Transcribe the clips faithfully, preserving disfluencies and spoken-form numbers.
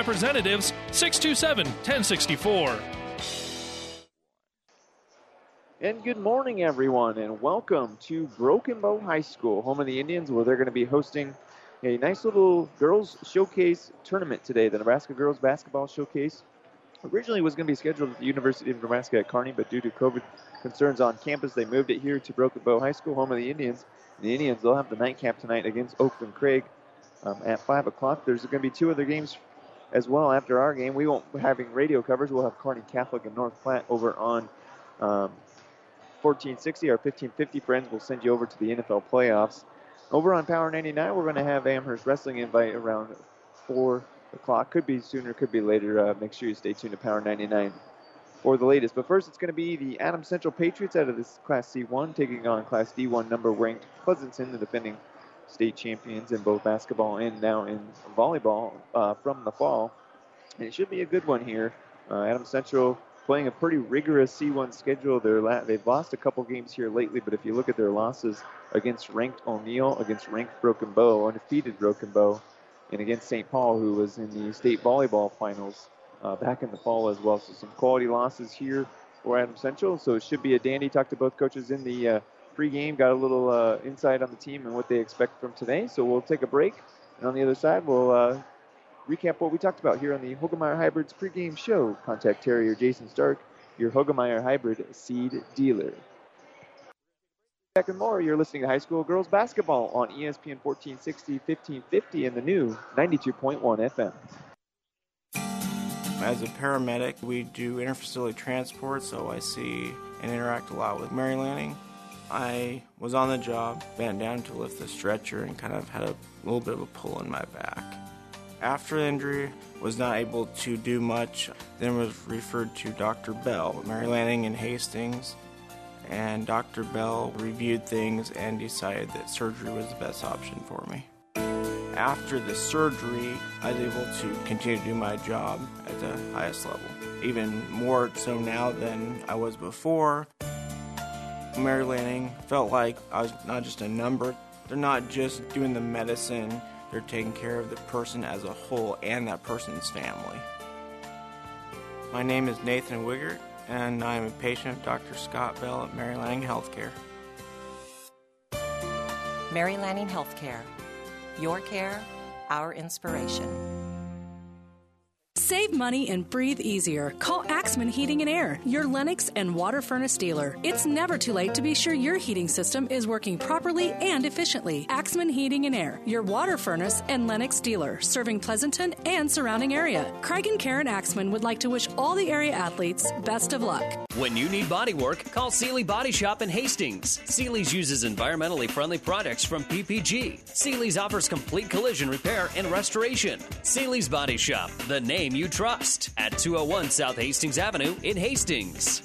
Representatives, six two seven, one zero six four. And good morning, everyone, and welcome to Broken Bow High School, home of the Indians, where they're going to be hosting a nice little girls showcase tournament today, the Nebraska Girls Basketball Showcase. Originally was going to be scheduled at the University of Nebraska at Kearney, but due to COVID concerns on campus, they moved it here to Broken Bow High School, home of the Indians. And the Indians, they'll have the nightcap tonight against Oakland Craig um, at five o'clock. There's going to be two other games as well after our game. We won't be having radio covers. We'll have Kearney Catholic and North Platte over on um, fourteen sixty. Our fifteen fifty friends will send you over to the N F L playoffs. Over on Power ninety-nine, we're going to have Amherst Wrestling invite around four o'clock. Could be sooner, could be later. Uh, make sure you stay tuned to Power ninety-nine for the latest. But first, it's going to be the Adams Central Patriots out of this Class C one taking on Class D one number ranked Pleasanton, the defending state champions in both basketball and now in volleyball uh, from the fall. And it should be a good one here. Uh, Adams Central playing a pretty rigorous C one schedule. They're la- they've lost a couple games here lately, but if you look at their losses against ranked O'Neill, against ranked Broken Bow, undefeated Broken Bow, and against Saint Paul, who was in the state volleyball finals uh, back in the fall as well. So some quality losses here for Adams Central. So it should be a dandy. Talked to both coaches in the uh, pregame, got a little uh, insight on the team and what they expect from today. So we'll take a break, and on the other side, we'll... Uh, recap what we talked about here on the Hogemeyer Hybrids pregame show. Contact Terry or Jason Stark, your Hogemeyer Hybrid seed dealer. Back and more, you're listening to High School Girls Basketball on E S P N fourteen sixty, fifteen fifty, and the new ninety-two point one F M. As a paramedic, we do interfacility transport, so I see and interact a lot with Mary Lanning. I was on the job, bent down to lift the stretcher, and kind of had a little bit of a pull in my back. After the injury, was not able to do much, then was referred to Doctor Bell, Mary Lanning and Hastings, and Doctor Bell reviewed things and decided that surgery was the best option for me. After the surgery, I was able to continue to do my job at the highest level, even more so now than I was before. Mary Lanning felt like I was not just a number. They're not just doing the medicine. They're taking care of the person as a whole and that person's family. My name is Nathan Wiggert, and I am a patient of Doctor Scott Bell at Mary Lanning Healthcare. Mary Lanning Healthcare. Your care, our inspiration. Save money and breathe easier. Call Axman Heating and Air, your Lennox and water furnace dealer. It's never too late to be sure your heating system is working properly and efficiently. Axman Heating and Air, your water furnace and Lennox dealer, serving Pleasanton and surrounding area. Craig and Karen Axman would like to wish all the area athletes best of luck. When you need body work, call Seeley Body Shop in Hastings. Seeley's uses environmentally friendly products from P P G. Seeley's offers complete collision repair and restoration. Seeley's Body Shop, the name you you trust, at two oh one South Hastings Avenue in Hastings.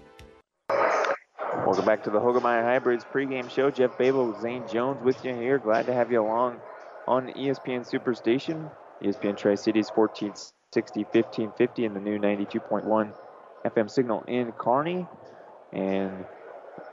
Welcome back to the Hogemeyer Hybrids pregame show. Jeff Babel, Zane Jones with you here. Glad to have you along on E S P N Superstation, E S P N Tri-Cities fourteen sixty, fifteen fifty, and the new ninety-two point one F M signal in Kearney. And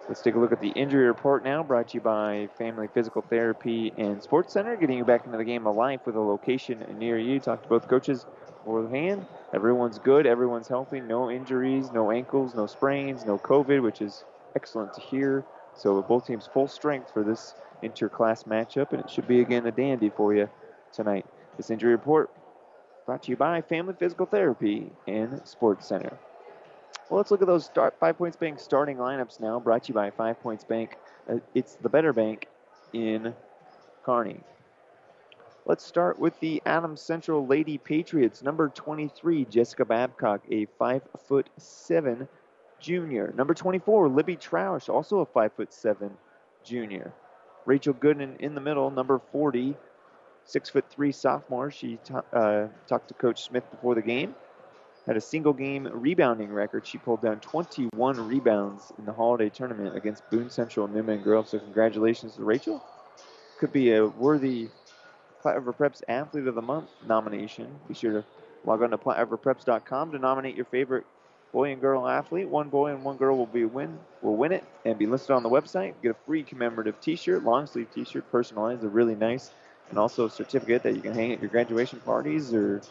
let's take a look at the injury report now, brought to you by Family Physical Therapy and Sports Center, getting you back into the game of life with a location near you. Talk to both coaches beforehand. Everyone's good. Everyone's healthy. No injuries, no ankles, no sprains, no COVID, which is excellent to hear. So both teams full strength for this interclass matchup, and it should be again a dandy for you tonight. This injury report brought to you by Family Physical Therapy and Sports Center. Well, let's look at those start Five Points Bank starting lineups now, brought to you by Five Points Bank. Uh, it's the better bank in Kearney. Let's start with the Adams Central Lady Patriots. Number twenty-three, Jessica Babcock, a five foot seven junior. Number twenty-four, Libby Troush, also a five foot seven junior. Rachel Gooden in the middle, number forty. Six foot three sophomore. She t- uh, talked to Coach Smith before the game. Had a single game rebounding record. She pulled down twenty-one rebounds in the holiday tournament against Boone Central and Newman Girls. So congratulations to Rachel. Could be a worthy Platte River Preps Athlete of the Month nomination. Be sure to log on to platte river preps dot com to nominate your favorite boy and girl athlete. One boy and one girl will be win will win it and be listed on the website. Get a free commemorative T-shirt, long sleeve T-shirt, personalized. They're really nice, and also a certificate that you can hang at your graduation parties or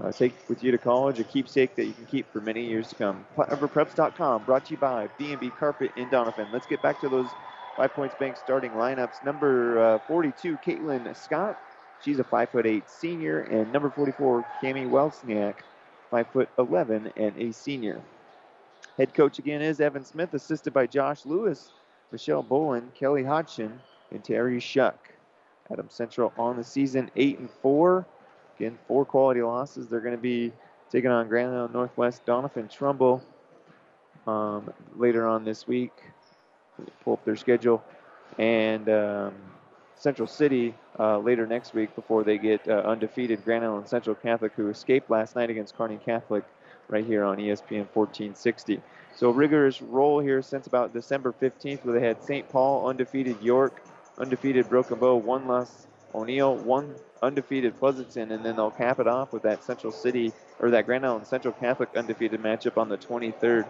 uh, take with you to college. A keepsake that you can keep for many years to come. platte river preps dot com. Brought to you by B and B Carpet in Donovan. Let's get back to those Five Points Bank starting lineups. Number uh, forty-two, Caitlin Scott. She's a five foot eight senior, and number forty-four, Cammie Wellensiek, five foot eleven and a senior. Head coach again is Evan Smith, assisted by Josh Lewis, Michelle Bolin, Kelly Hodgson, and Terry Shuck. Adams Central on the season, eight and four. Again, four quality losses. They're going to be taking on Grand Island Northwest, Donovan, Trumbull um, later on this week. Pull up their schedule, and um, Central City uh, later next week before they get uh, undefeated Grand Island Central Catholic, who escaped last night against Kearney Catholic, right here on E S P N fourteen sixty. So rigorous roll here since about December fifteenth, where they had Saint Paul undefeated, York undefeated, Broken Bow one loss, O'Neill one undefeated, Pleasanton, and then they'll cap it off with that Central City or that Grand Island Central Catholic undefeated matchup on the twenty-third.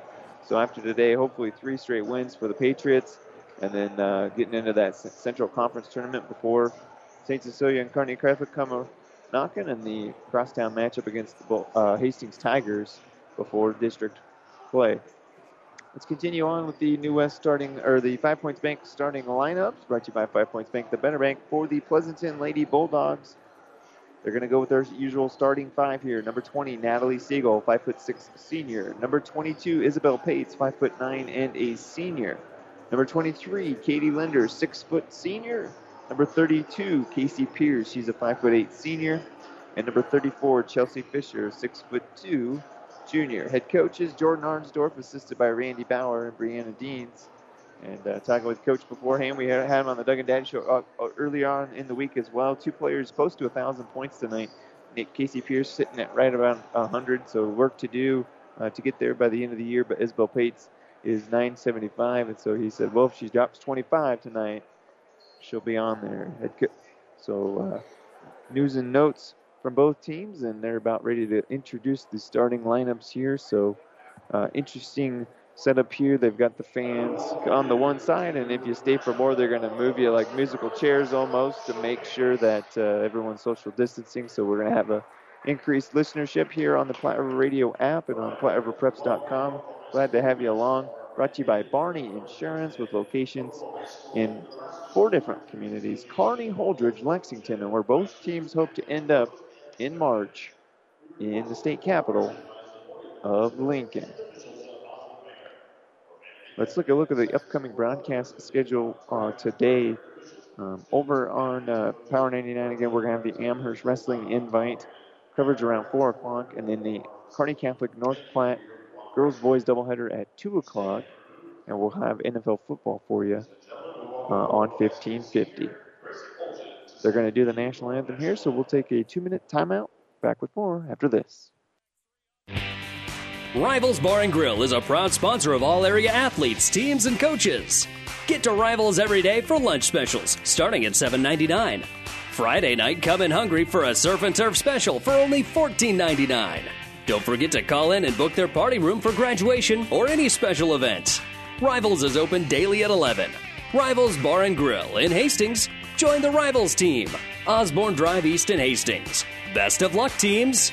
So after today, hopefully three straight wins for the Patriots, and then uh, getting into that C- Central Conference Tournament before Saint Cecilia and Kearney Catholic come a- knocking, and the crosstown matchup against the Bo- uh, Hastings Tigers before district play. Let's continue on with the New West starting, or the Five Points Bank starting lineups, brought to you by Five Points Bank, the better bank. For the Pleasanton Lady Bulldogs, they're going to go with their usual starting five here. Number twenty, Natalie Siegel, five foot six senior. Number twenty-two, Isabel Pates, five foot nine and a senior. Number twenty-three, Katie Linder, six foot senior. Number thirty-two, Casey Pierce, she's a five foot eight senior. And number thirty-four, Chelsea Fisher, six foot two junior. Head coaches Jordan Arnsdorf, assisted by Randy Bauer and Brianna Deans. And uh, talking with Coach beforehand, we had him on the Doug and Daddy Show uh, earlier on in the week as well. Two players close to one thousand points tonight. Nick Casey Pierce sitting at right around one hundred, so work to do uh, to get there by the end of the year. But Isabel Pates is nine seventy-five, and so he said, well, if she drops twenty-five tonight, she'll be on there. So uh, news and notes from both teams, and they're about ready to introduce the starting lineups here. So uh, interesting set up here. They've got the fans on the one side, and if you stay for more, they're going to move you like musical chairs almost to make sure that uh, everyone's social distancing. So we're going to have a increased listenership here on the Platte River Radio app and on platte river preps dot com. Glad to have you along. Brought to you by Barney Insurance, with locations in four different communities, Kearney, Holdridge, Lexington, and where both teams hope to end up in March in the state capital of Lincoln. Let's look a look at the upcoming broadcast schedule uh, today. Um, over on uh, Power ninety-nine, again, we're going to have the Amherst Wrestling Invite coverage around four o'clock, and then the Kearney Catholic North Platte Girls Boys doubleheader at two o'clock, and we'll have N F L football for you uh, on fifteen fifty. They're going to do the national anthem here, so we'll take a two-minute timeout. Back with more after this. Rivals Bar and Grill is a proud sponsor of all area athletes, teams, and coaches. Get to Rivals every day for lunch specials, starting at seven ninety-nine. Friday night, come in hungry for a surf and turf special for only fourteen ninety-nine. Don't forget to call in and book their party room for graduation or any special event. Rivals is open daily at eleven. Rivals Bar and Grill in Hastings. Join the Rivals team. Osborne Drive East in Hastings. Best of luck, teams.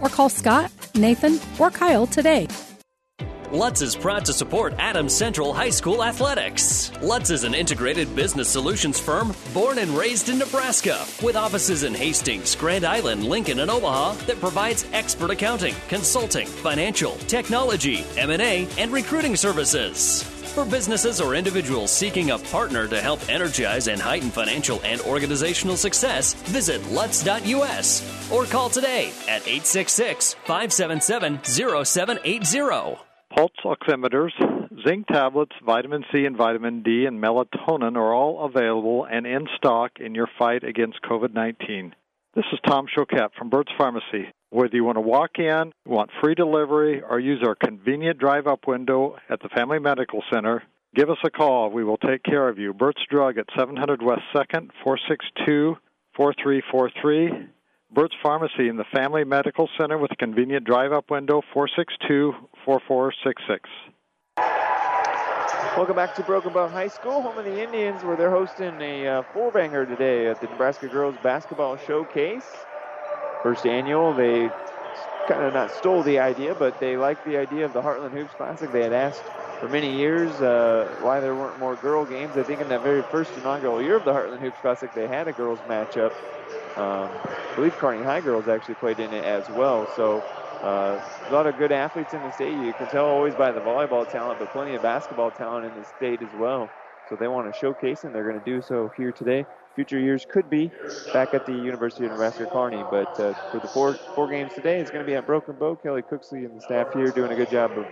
Or call Scott, Nathan, or Kyle today. Lutz is proud to support Adams Central High School athletics. Lutz is an integrated business solutions firm born and raised in Nebraska, with offices in Hastings, Grand Island, Lincoln, and Omaha that provides expert accounting, consulting, financial, technology, M and A, and recruiting services. For businesses or individuals seeking a partner to help energize and heighten financial and organizational success, visit Lutz dot U S or call today at eight six six, five seven seven, zero seven eight zero. Pulse oximeters, zinc tablets, vitamin C and vitamin D, and melatonin are all available and in stock in your fight against COVID nineteen. This is Tom Choquette from Burt's Pharmacy. Whether you want to walk in, want free delivery, or use our convenient drive-up window at the Family Medical Center, give us a call. We will take care of you. Burt's Drug at seven hundred West second, four six two, four three four three. Burt's Pharmacy in the Family Medical Center with a convenient drive-up window, four six two, four four six six. Welcome back to Broken Bow High School, home of the Indians, where they're hosting a uh, four-banger today at the Nebraska Girls Basketball Showcase. First annual, they kind of not stole the idea, but they liked the idea of the Heartland Hoops Classic. They had asked for many years uh, why there weren't more girl games. I think in that very first inaugural year of the Heartland Hoops Classic, they had a girls matchup. Um, I believe Kearney High girls actually played in it as well. So uh, a lot of good athletes in the state. You can tell always by the volleyball talent, but plenty of basketball talent in the state as well. So they want to showcase, and they're going to do so here today. Future years could be back at the University of Nebraska Kearney, but uh, for the four four games today, it's going to be at Broken Bow. Kelly Cooksley and the staff here doing a good job of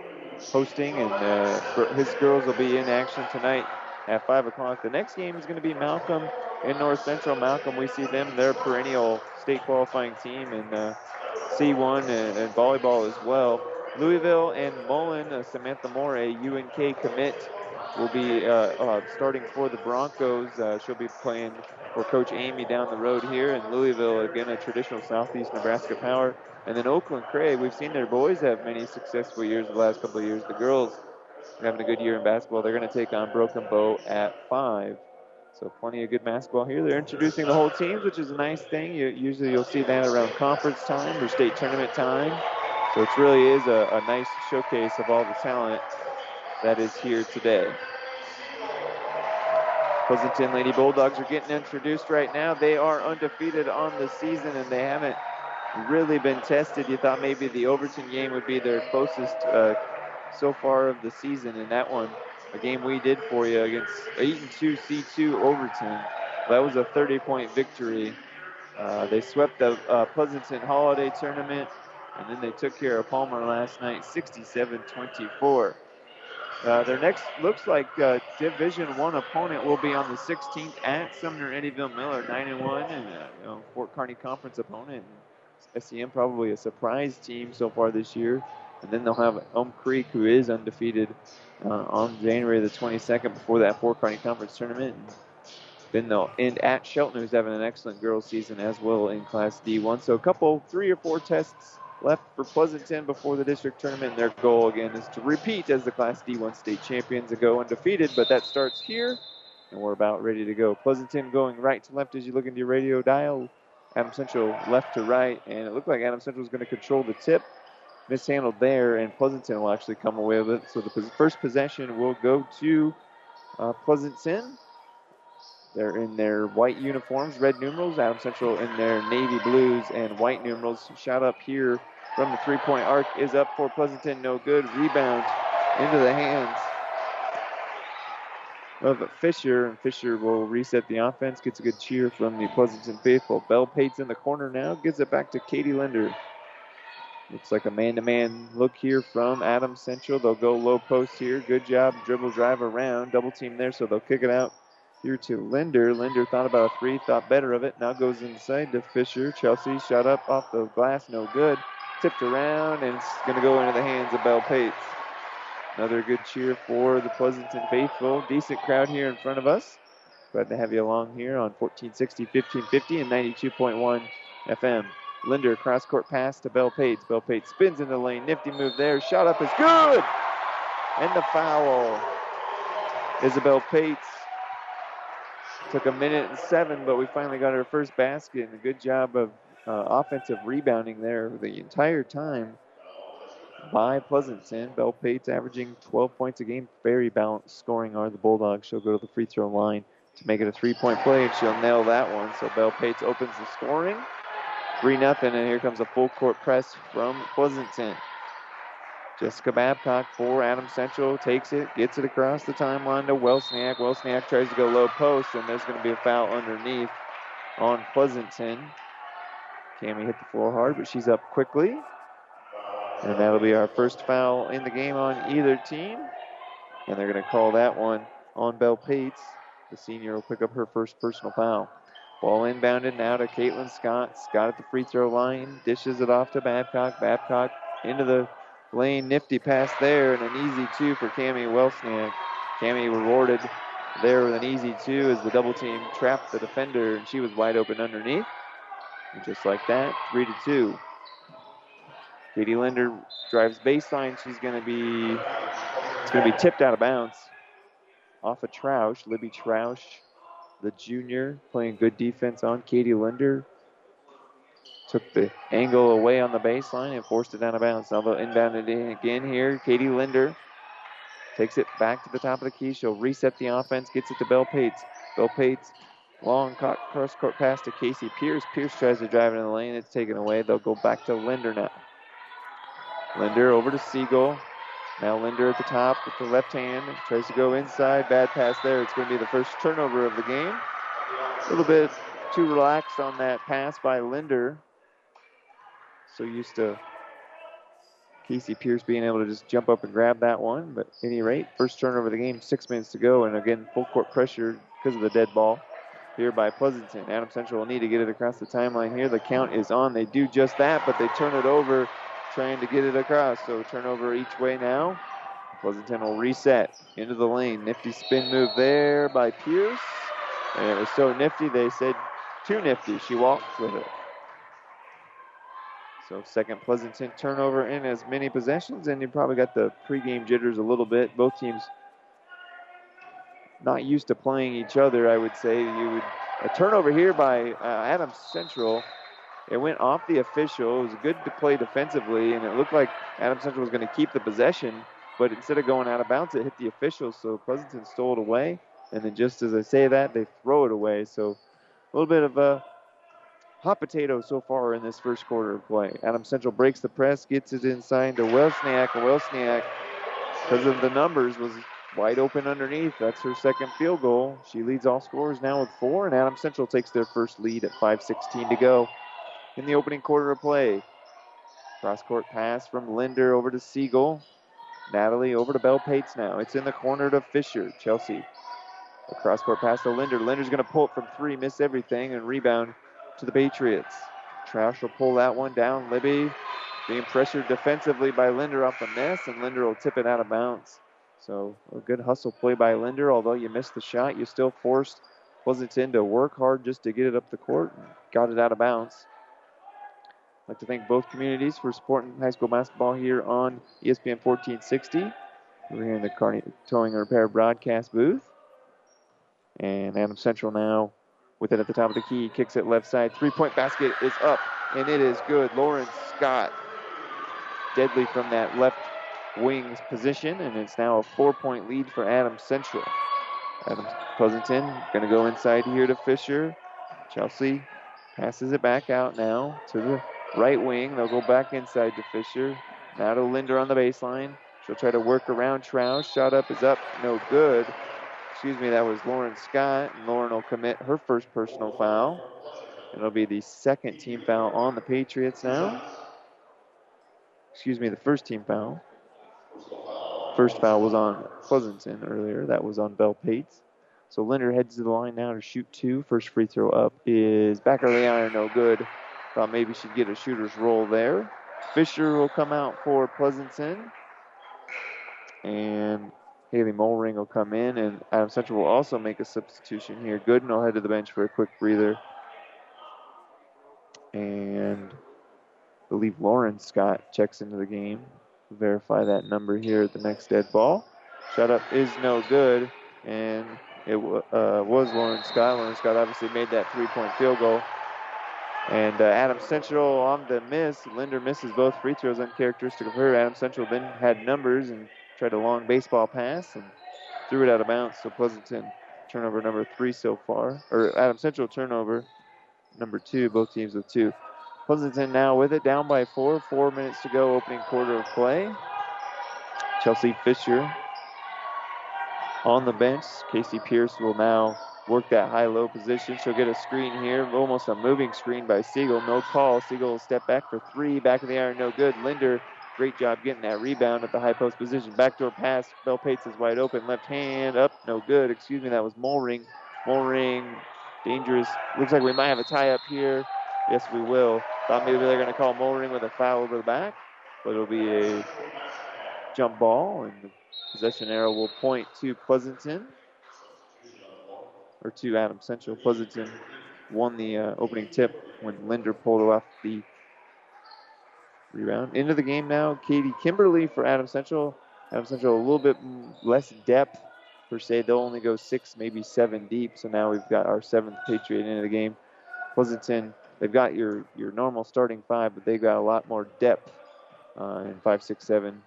hosting, and uh, his girls will be in action tonight at five o'clock. The next game is going to be Malcolm in North Central. Malcolm, we see them, their perennial state qualifying team in uh, C one and, and volleyball as well. Louisville and Mullen, uh, Samantha Moore, a U N K commit, will be uh, uh, starting for the Broncos. Uh, she'll be playing for Coach Amy down the road here. And Louisville, again, a traditional Southeast Nebraska power. And then Oakland Cray, we've seen their boys have many successful years the last couple of years. The girls are having a good year in basketball. They're going to take on Broken Bow at five. So plenty of good basketball here. They're introducing the whole teams, which is a nice thing. You, usually you'll see that around conference time or state tournament time. So it really is a, a nice showcase of all the talent that is here today. Pleasanton Lady Bulldogs are getting introduced right now. They are undefeated on the season, and they haven't really been tested. You thought maybe the Overton game would be their closest uh, so far of the season, and that one, a game we did for you against eight and two C two Overton. That was a thirty-point victory. Uh, they swept the uh, Pleasanton Holiday Tournament, and then they took care of Palmer last night, sixty-seven twenty-four. Uh, their next, looks like, uh, Division One opponent will be on the sixteenth at Sumner Eddyville Miller, nine and one, and uh, you know, Fort Kearney Conference opponent. S E M probably a surprise team so far this year. And then they'll have Elm Creek, who is undefeated uh, on January the twenty-second before that Fort Kearney Conference tournament. And then they'll end at Shelton, who's having an excellent girls season as well in Class D one. So a couple, three or four tests left for Pleasanton before the district tournament. And their goal, again, is to repeat as the Class D one state champions and go undefeated. But that starts here, and we're about ready to go. Pleasanton going right to left as you look into your radio dial. Adams Central left to right, and it looked like Adams Central is going to control the tip. Mishandled there, and Pleasanton will actually come away with it. So the first possession will go to uh, Pleasanton. They're in their white uniforms, red numerals. Adams Central in their navy blues and white numerals. Shot up here from the three-point arc is up for Pleasanton. No good. Rebound into the hands of Fisher. Fisher will reset the offense. Gets a good cheer from the Pleasanton faithful. Bell Pates in the corner now. Gives it back to Katie Linder. Looks like a man-to-man look here from Adams Central. They'll go low post here. Good job. Dribble drive around. Double team there, so they'll kick it out here to Linder. Linder thought about a three, thought better of it. Now goes inside to Fisher. Chelsea shot up off the glass. No good. Tipped around, and it's going to go into the hands of Bell Pates. Another good cheer for the Pleasanton faithful. Decent crowd here in front of us. Glad to have you along here on fourteen sixty, fifteen fifty, and ninety-two point one F M. Linder, cross-court pass to Bell Pates. Bell Pates spins in the lane. Nifty move there. Shot up is good! And the foul. Isabel Pates took a minute and seven, but we finally got her first basket, and a good job of Uh, offensive rebounding there the entire time. by Pleasanton. Belle Pates averaging twelve points a game. Very balanced scoring are the Bulldogs. She'll go to the free throw line to make it a three-point play, and she'll nail that one. So Belle Pates opens the scoring. three nothing, and here comes a full-court press from Pleasanton. Jessica Babcock for Adams Central takes it, gets it across the timeline to Wellensiek. Wellensiek tries to go low post, and there's going to be a foul underneath on Pleasanton. Cammie hit the floor hard, but she's up quickly. And that'll be our first foul in the game on either team. And they're going to call that one on Belle Pates. The senior will pick up her first personal foul. Ball inbounded now to Caitlin Scott. Scott at the free throw line, dishes it off to Babcock. Babcock into the lane, nifty pass there, and an easy two for Cammie Wellensiek. Cammie rewarded there with an easy two as the double team trapped the defender, and she was wide open underneath. And just like that, three to two. Katie Linder drives baseline. She's going to be it's going to be tipped out of bounds off of Troush. Libby Troush, the junior, playing good defense on Katie Linder. Took the angle away on the baseline and forced it down of bounds. Now they'll inbound it in again here. Katie Linder takes it back to the top of the key. She'll reset the offense, gets it to Belle Pates. Belle Pates, long cross-court pass to Casey Pierce. Pierce tries to drive it in the lane. It's taken away. They'll go back to Linder now. Linder over to Siegel. Now Linder at the top with the left hand. Tries to go inside. Bad pass there. It's going to be the first turnover of the game. A little bit too relaxed on that pass by Linder. So used to Casey Pierce being able to just jump up and grab that one. But at any rate, first turnover of the game, six minutes to go. And again, full court pressure because of the dead ball here by Pleasanton. Adams Central will need to get it across the timeline here. The count is on. They do just that, but they turn it over trying to get it across. So turnover each way now. Pleasanton will reset into the lane. Nifty spin move there by Pierce. And it was so nifty, they said too nifty. She walked with it. So second Pleasanton turnover in as many possessions, and you probably got the pregame jitters a little bit. Both teams not used to playing each other, I would say. You would a turnover here by uh, Adams Central. It went off the official. It was good to play defensively, and it looked like Adams Central was going to keep the possession, but instead of going out of bounds, it hit the official, so Pleasanton stole it away. And then just as I say that, they throw it away. So a little bit of a hot potato so far in this first quarter of play. Adams Central breaks the press, gets it inside to Wellensiek. Wellensiek, because of the numbers, was wide open underneath. That's her second field goal. She leads all scorers now with four, and Adams Central takes their first lead at five sixteen to go in the opening quarter of play. Cross-court pass from Linder over to Siegel. Natalie over to Belle Pates now. It's in the corner to Fisher. Chelsea. A cross-court pass to Linder. Linder's going to pull it from three, miss everything, and rebound to the Patriots. Troush will pull that one down. Libby being pressured defensively by Linder off the mess, and Linder will tip it out of bounds. So a good hustle play by Linder. Although you missed the shot, you still forced Pleasanton to work hard just to get it up the court and got it out of bounds. I'd like to thank both communities for supporting high school basketball here on E S P N fourteen sixty. We're here in the Kearney Towing and Repair broadcast booth. And Adams Central now with it at the top of the key. Kicks it left side. Three-point basket is up, and it is good. Lauren Scott deadly from that left wing's position, and it's now a four-point lead for Adams Central. Adams Pleasanton going to go inside here to Fisher. Chelsea passes it back out now to the right wing. They'll go back inside to Fisher. Now to Linder on the baseline. She'll try to work around Troush. Shot up is up. No good. Excuse me, that was Lauren Scott. And Lauren will commit her first personal foul. It'll be the second team foul on the Patriots now. Excuse me, the first team foul. First foul was on Pleasanton earlier. That was on Belle Pates. So Linder heads to the line now to shoot two. First free throw up is back of the iron, no good. Thought maybe she'd get a shooter's roll there. Fisher will come out for Pleasanton. And Haley Mulring will come in, and Adams Central will also make a substitution here. Gooden will head to the bench for a quick breather. And I believe Lauren Scott checks into the game. We'll verify that number here at the next dead ball. Shot up is no good, and it uh, was Lauren Scott. Lauren Scott obviously made that three-point field goal. And uh, Adams Central on the miss. Linder misses both free throws, uncharacteristic of her. Adams Central then had numbers and tried a long baseball pass and threw it out of bounds. So Pleasanton turnover number three so far. Or Adams Central turnover number two. Both teams with two. Pleasanton now with it, down by four. Four minutes to go, opening quarter of play. Chelsea Fisher on the bench. Casey Pierce will now work that high-low position. She'll get a screen here, almost a moving screen by Siegel. No call. Siegel will step back for three. Back of the iron, no good. Linder, great job getting that rebound at the high post position. Backdoor pass. Bell Pates is wide open. Left hand up, no good. Excuse me, that was Mulring. Mulring, dangerous. Looks like we might have a tie-up here. Yes, we will. Thought maybe they're going to call Mulring with a foul over the back, but it'll be a jump ball, and the possession arrow will point to Pleasanton. Or two, Adams Central. Pleasanton won the uh, opening tip when Linder pulled off the rebound. Into the game now, Katie Kimberly for Adams Central. Adams Central a little bit less depth, per se. They'll only go six, maybe seven deep. So now we've got our seventh Patriot into the game. Pleasanton, they've got your, your normal starting five, but they've got a lot more depth uh, in five, six, seven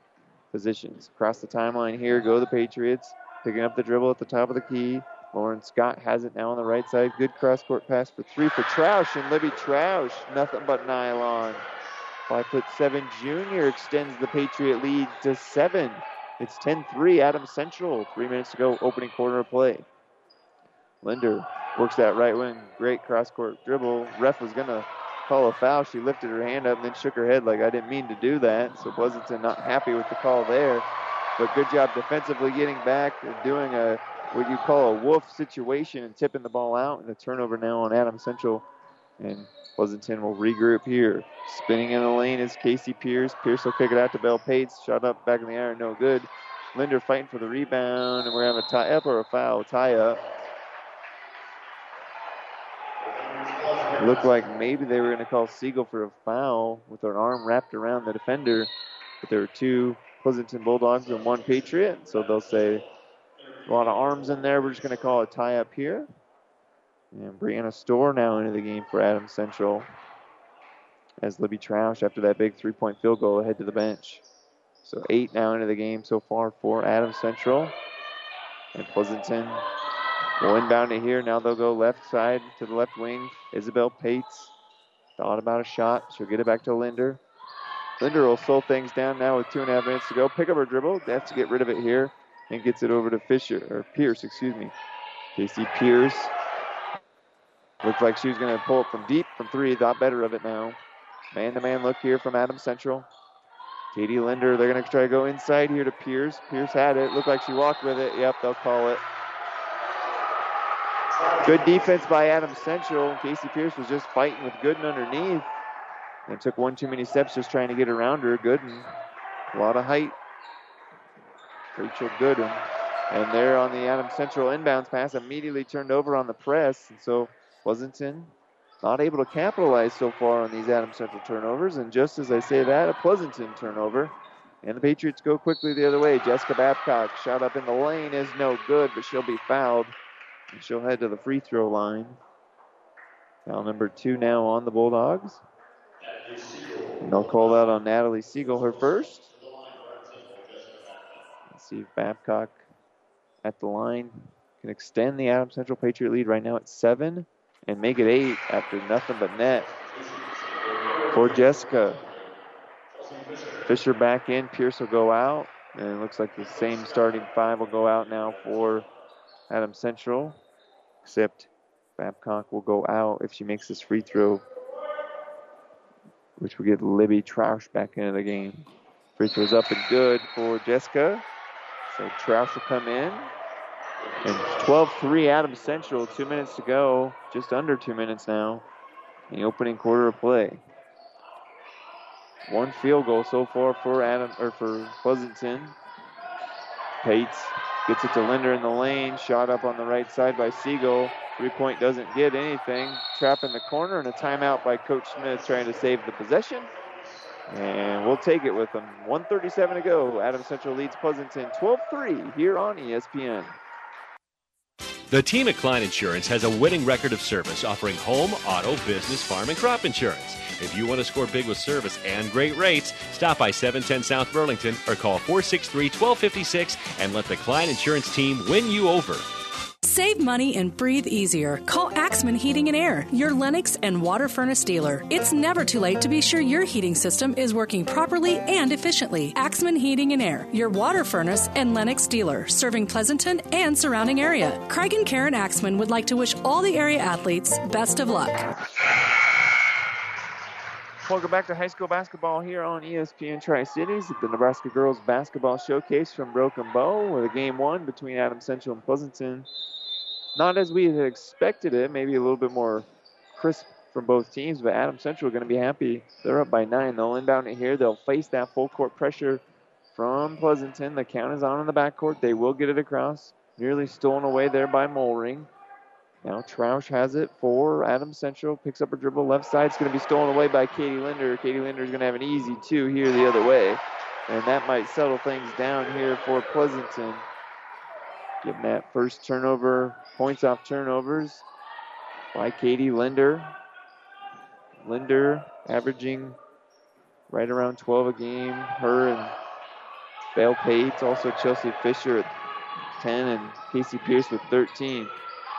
positions. Across the timeline here, go the Patriots. Picking up the dribble at the top of the key. Lauren Scott has it now on the right side. Good cross-court pass for three for Troush, and Libby Troush, nothing but nylon. Five foot seven junior extends the Patriot lead to seven. It's ten three, Adams Central. Three minutes to go, opening quarter of play. Linder works that right wing. Great cross-court dribble. Ref was going to call a foul. She lifted her hand up and then shook her head like, I didn't mean to do that. So Pleasanton not happy with the call there. But good job defensively getting back and doing a what you call a wolf situation and tipping the ball out, and a turnover now on Adams Central, and Pleasanton will regroup here. Spinning in the lane is Casey Pierce. Pierce will kick it out to Bell Pates. Shot up back in the iron, no good. Linder fighting for the rebound, and we're having a tie-up or a foul tie-up. Looked like maybe they were going to call Siegel for a foul with her arm wrapped around the defender, but there were two Pleasanton Bulldogs and one Patriot, so they'll say a lot of arms in there. We're just going to call a tie-up here. And Brianna Storr now into the game for Adams Central as Libby Troush, after that big three-point field goal, ahead to the bench. So eight now into the game so far for Adams Central. And Pleasanton will inbound it here. Now they'll go left side to the left wing. Isabel Pates thought about a shot. She'll get it back to Linder. Linder will slow things down now with two and a half minutes to go. Pick up her dribble. They have to get rid of it here. And gets it over to Fisher, or Pierce, excuse me. Casey Pierce. Looked like she was going to pull it from deep from three. Thought better of it now. Man-to-man look here from Adams Central. Katie Linder, they're going to try to go inside here to Pierce. Pierce had it. Looked like she walked with it. Yep, they'll call it. Good defense by Adams Central. Casey Pierce was just fighting with Gooden underneath. And took one too many steps just trying to get around her. Gooden, a lot of height. Rachel Gooden, and there on the Adams Central inbounds pass, immediately turned over on the press, and so Pleasanton not able to capitalize so far on these Adams Central turnovers, and just as I say that, a Pleasanton turnover, and the Patriots go quickly the other way. Jessica Babcock, shot up in the lane, is no good, but she'll be fouled, and she'll head to the free throw line. Foul number two now on the Bulldogs, and they'll call out on Natalie Siegel, her first. See if Babcock at the line can extend the Adams Central Patriot lead right now at seven and make it eight after nothing but net for Jessica. Fisher back in, Pierce will go out, and it looks like the same starting five will go out now for Adams Central, except Babcock will go out if she makes this free throw, which will get Libby Troush back into the game. Free throw's up and good for Jessica. So Troush will come in. And twelve three Adams Central, two minutes to go, just under two minutes now, in the opening quarter of play. One field goal so far for Adam or for Pleasanton. Pates gets it to Linder in the lane, shot up on the right side by Siegel. Three-point doesn't get anything. Trap in the corner and a timeout by Coach Smith trying to save the possession. And we'll take it with them. one thirty-seven to go. Adams Central leads Pleasanton twelve three here on E S P N. The team at Klein Insurance has a winning record of service, offering home, auto, business, farm, and crop insurance. If you want to score big with service and great rates, stop by seven ten South Burlington or call four six three, one two five six and let the Klein Insurance team win you over. Save money and breathe easier. Call Axman Heating and Air, your Lennox and water furnace dealer. It's never too late to be sure your heating system is working properly and efficiently. Axman Heating and Air, your water furnace and Lennox dealer, serving Pleasanton and surrounding area. Craig and Karen Axman would like to wish all the area athletes best of luck. Welcome back to high school basketball here on E S P N Tri-Cities at the Nebraska Girls Basketball Showcase from Broken Bow with a game one between Adams Central and Pleasanton. Not as we had expected it, maybe a little bit more crisp from both teams, but Adams Central going to be happy. They're up by nine. They'll inbound it here. They'll face that full court pressure from Pleasanton. The count is on in the backcourt. They will get it across. Nearly stolen away there by Mollring. Now Troush has it for Adams Central. Picks up a dribble left side. It's going to be stolen away by Katie Linder. Katie Linder is going to have an easy two here the other way. And that might settle things down here for Pleasanton. Getting that first turnover, points off turnovers by Katie Linder. Linder averaging right around twelve a game. Her and Belle Pates, also Chelsea Fisher at ten and Casey Pierce with thirteen.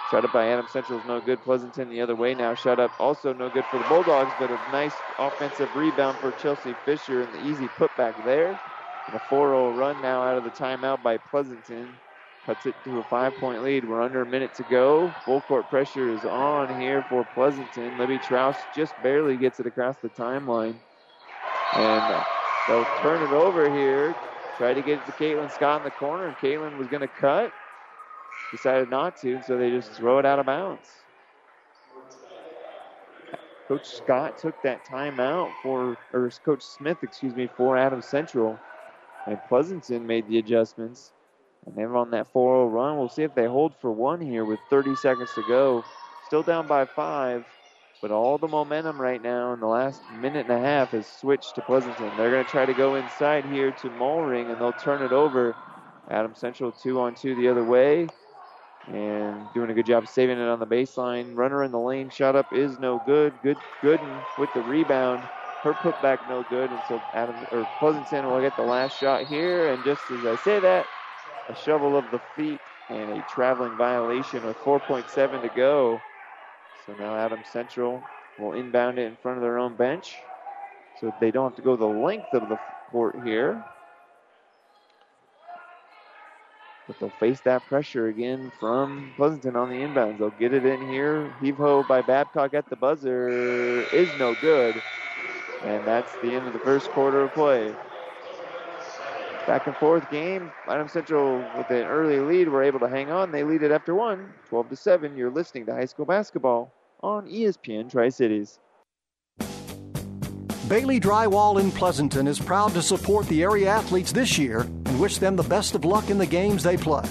Shot up by Adams Central is no good. Pleasanton the other way now. Shot up also no good for the Bulldogs, but a nice offensive rebound for Chelsea Fisher and the easy putback there. And a four oh run now out of the timeout by Pleasanton. Cuts it to a five-point lead. We're under a minute to go. Full court pressure is on here for Pleasanton. Libby Troush just barely gets it across the timeline. And they'll turn it over here. Try to get it to Caitlin Scott in the corner. And Caitlin was going to cut. Decided not to, so they just throw it out of bounds. Coach Scott took that timeout for, or Coach Smith, excuse me, for Adams Central. And Pleasanton made the adjustments. And they're on that four oh run. We'll see if they hold for one here with thirty seconds to go. Still down by five, but all the momentum right now in the last minute and a half is switched to Pleasanton. They're going to try to go inside here to Mollring, and they'll turn it over. Adams Central two on two the other way. And doing a good job saving it on the baseline. Runner in the lane, shot up is no good. Good Gooden with the rebound. Her putback no good. And so Adams, or Pleasanton will get the last shot here. And just as I say that, a shovel of the feet and a traveling violation with four point seven to go. So now Adams Central will inbound it in front of their own bench. So they don't have to go the length of the court here. But they'll face that pressure again from Pleasanton on the inbounds. They'll get it in here. Heave-ho by Babcock at the buzzer is no good. And that's the end of the first quarter of play. Back and forth game. Adams Central with an early lead were able to hang on. They lead it after one, twelve to seven. You're listening to high school basketball on E S P N Tri-Cities. Bailey Drywall in Pleasanton is proud to support the area athletes this year and wish them the best of luck in the games they play.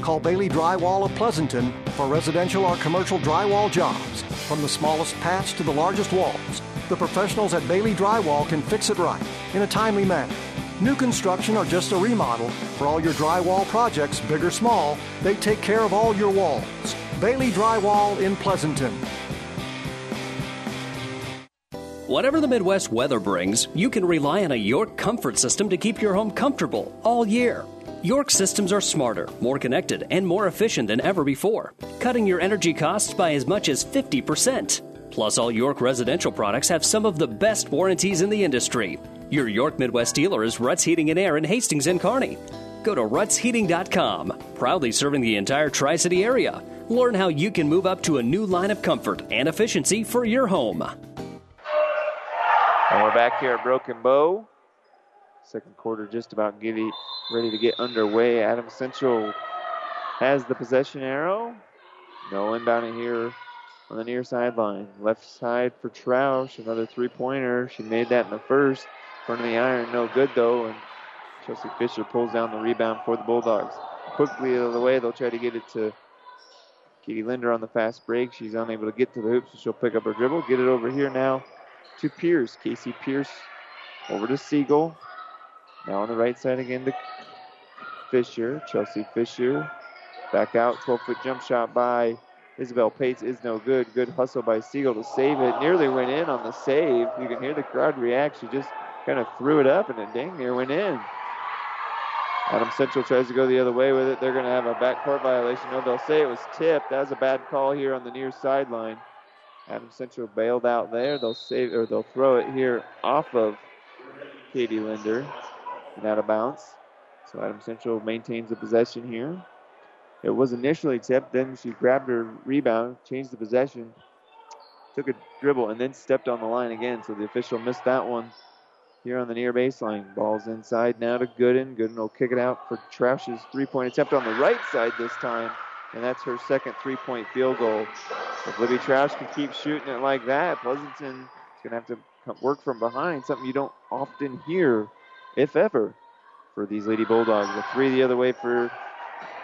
Call Bailey Drywall of Pleasanton for residential or commercial drywall jobs. From the smallest patch to the largest walls, the professionals at Bailey Drywall can fix it right in a timely manner. New construction or just a remodel, for all your drywall projects, big or small, they take care of all your walls. Bailey Drywall in Pleasanton. Whatever the Midwest weather brings, you can rely on a York comfort system to keep your home comfortable all year. York systems are smarter, more connected, and more efficient than ever before, cutting your energy costs by as much as fifty percent. Plus, all York residential products have some of the best warranties in the industry. Your York Midwest dealer is Rutt's Heating and Air in Hastings and Kearney. Go to Rutts Heating dot com, proudly serving the entire Tri-City area. Learn how you can move up to a new line of comfort and efficiency for your home. And we're back here at Broken Bow. Second quarter just about giddy, ready to get underway. Adams Central has the possession arrow. No inbound in here. On the near sideline. Left side for Troush. Another three-pointer. She made that in the first. Front of the iron. No good, though. And Chelsea Fisher pulls down the rebound for the Bulldogs. Quickly out of the way. They'll try to get it to Katie Linder on the fast break. She's unable to get to the hoop, so she'll pick up her dribble. Get it over here now to Pierce. Casey Pierce over to Siegel. Now on the right side again to Fisher. Chelsea Fisher Back out, twelve-foot jump shot by Isabel Pates is no good. Good hustle by Siegel to save it. Nearly went in on the save. You can hear the crowd react. She just kind of threw it up, and it dang near went in. Adams Central tries to go the other way with it. They're going to have a backcourt violation. No, they'll say it was tipped. That was a bad call here on the near sideline. Adams Central bailed out there. They'll save or they'll throw it here off of Katie Linder and out of bounds. So Adams Central maintains the possession here. It was initially tipped. Then she grabbed her rebound, changed the possession, took a dribble, and then stepped on the line again. So the official missed that one. Here on the near baseline. Ball's inside now to Gooden. Gooden will kick it out for Troush's three-point attempt on the right side this time. And that's her second three-point field goal. If Libby Troush can keep shooting it like that, Pleasanton is going to have to work from behind, something you don't often hear, if ever, for these Lady Bulldogs. The three the other way for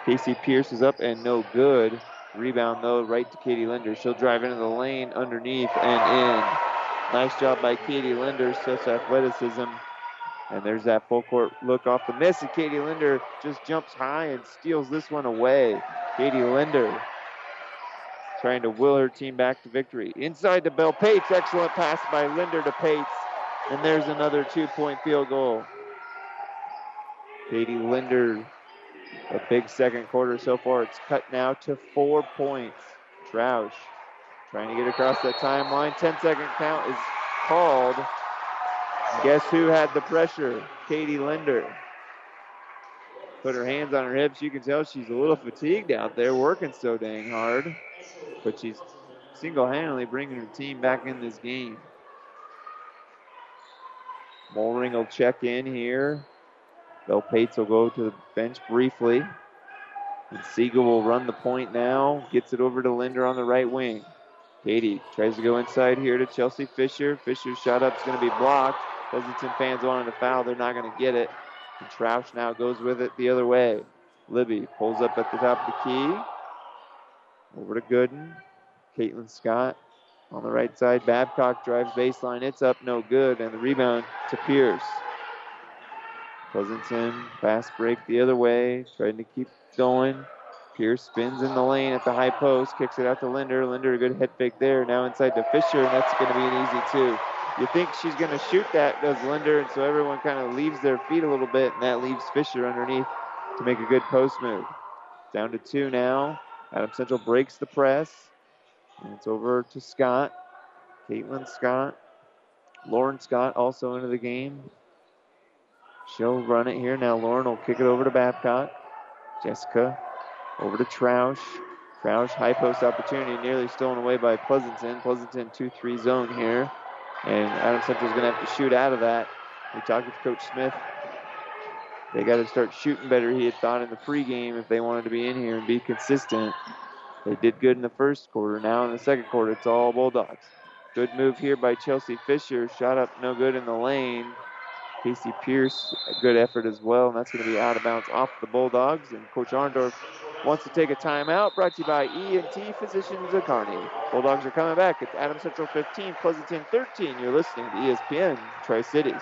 Casey Pierce is up and no good. Rebound, though, right to Katie Linder. She'll drive into the lane underneath and in. Nice job by Katie Linder, such athleticism. And there's that full court look off the miss, and Katie Linder just jumps high and steals this one away. Katie Linder trying to will her team back to victory. Inside to Bell Pates, excellent pass by Linder to Pates. And there's another two-point field goal. Katie Linder, a big second quarter so far. It's cut now to four points. Troush. Trying to get across that timeline. ten-second count is called. Guess who had the pressure? Katie Linder. Put her hands on her hips. You can tell she's a little fatigued out there, working so dang hard. But she's single-handedly bringing her team back in this game. Mollering will check in here. Bell Pates will go to the bench briefly. And Siegel will run the point now. Gets it over to Linder on the right wing. Katie tries to go inside here to Chelsea Fisher. Fisher's shot up is going to be blocked. Pleasanton fans wanted a foul. They're not going to get it. And Troush now goes with it the other way. Libby pulls up at the top of the key. Over to Gooden. Caitlin Scott on the right side. Babcock drives baseline. It's up, no good. And the rebound to Pierce. Pleasanton fast break the other way. Trying to keep going. Pierce spins in the lane at the high post, kicks it out to Linder. Linder, a good head fake there. Now inside to Fisher, and that's going to be an easy two. You think she's going to shoot that, does Linder, and so everyone kind of leaves their feet a little bit, and that leaves Fisher underneath to make a good post move. Down to two now. Adams Central breaks the press, and it's over to Scott. Caitlin Scott. Lauren Scott also into the game. She'll run it here. Now Lauren will kick it over to Babcock. Jessica. Over to Troush. Troush, high post opportunity, nearly stolen away by Pleasanton. Pleasanton two three zone here. And Adams Central's going to have to shoot out of that. We talked with Coach Smith. They got to start shooting better, he had thought, in the pregame if they wanted to be in here and be consistent. They did good in the first quarter. Now in the second quarter, it's all Bulldogs. Good move here by Chelsea Fisher. Shot up no good in the lane. Casey Pierce, a good effort as well. And that's going to be out of bounds off the Bulldogs. And Coach Arndorf wants to take a timeout, brought to you by E and T Physicians of Kearney. Bulldogs are coming back. It's Adams Central fifteen, Pleasanton thirteen. You're listening to E S P N Tri-Cities.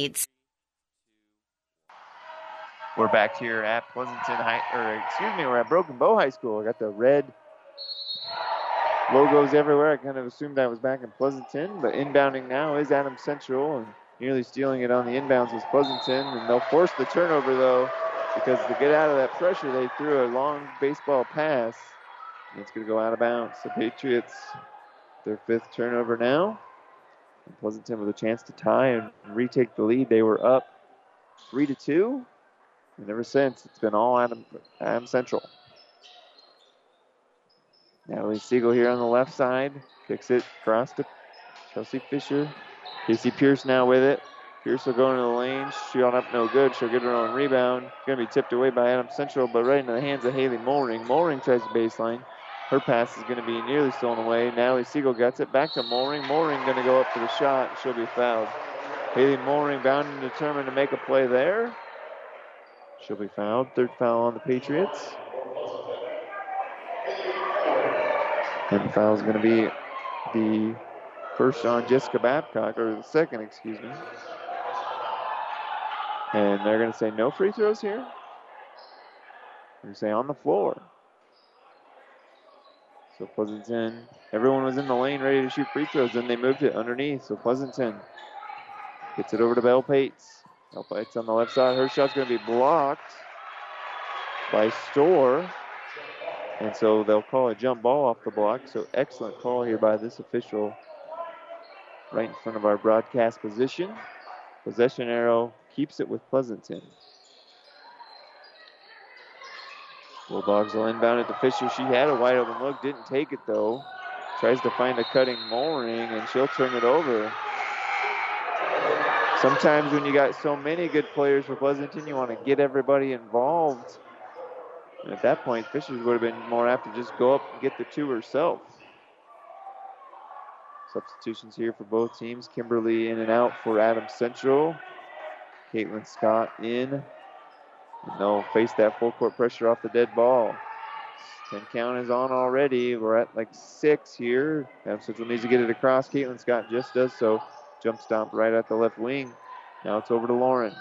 We're back here at Pleasanton High, or excuse me, we're at Broken Bow High School. I got the red logos everywhere. I kind of assumed I was back in Pleasanton, but inbounding now is Adams Central, and nearly stealing it on the inbounds was Pleasanton, and they'll force the turnover, though. because to get out of that pressure, they threw a long baseball pass, and it's going to go out of bounds. The Patriots, their fifth turnover now. And Pleasanton with a chance to tie and retake the lead. They were up three to two, and ever since, it's been all Adam, Adam Central. Natalie Siegel here on the left side. Kicks it across to Chelsea Fisher. Casey Pierce now with it. Pierce will go into the lane. Shot up no good. She'll get her own rebound. It's going to be tipped away by Adams Central, but right into the hands of Haley Mollering. Mollering tries the baseline. Her pass is going to be nearly stolen away. Natalie Siegel gets it back to Mollering. Mollering going to go up for the shot. She'll be fouled. Haley Mollering bound and determined to make a play there. She'll be fouled. Third foul on the Patriots. And the foul is going to be the first on Jessica Babcock, or the second, excuse me. And they're going to say no free throws here. They're going to say on the floor. So Pleasanton, everyone was in the lane ready to shoot free throws, then they moved it underneath. So Pleasanton gets it over to Bell Pates. Bell Pates on the left side. Her shot's going to be blocked by Storr. And so they'll call a jump ball off the block. So excellent call here by this official right in front of our broadcast position. Possession arrow keeps it with Pleasanton. Bulldogs will inbound it to Fisher. She had a wide open look, didn't take it though. Tries to find a cutting Mollering, and she'll turn it over. Sometimes when you got so many good players for Pleasanton, you want to get everybody involved. And at that point, Fisher would have been more apt to just go up and get the two herself. Substitutions here for both teams. Kimberly in and out for Adams Central. Caitlin Scott in. And they'll face that full court pressure off the dead ball. Ten count is on already. We're at like six here. Adams Central needs to get it across. Caitlin Scott just does so. Jump stomp right at the left wing. Now it's over to Lauren.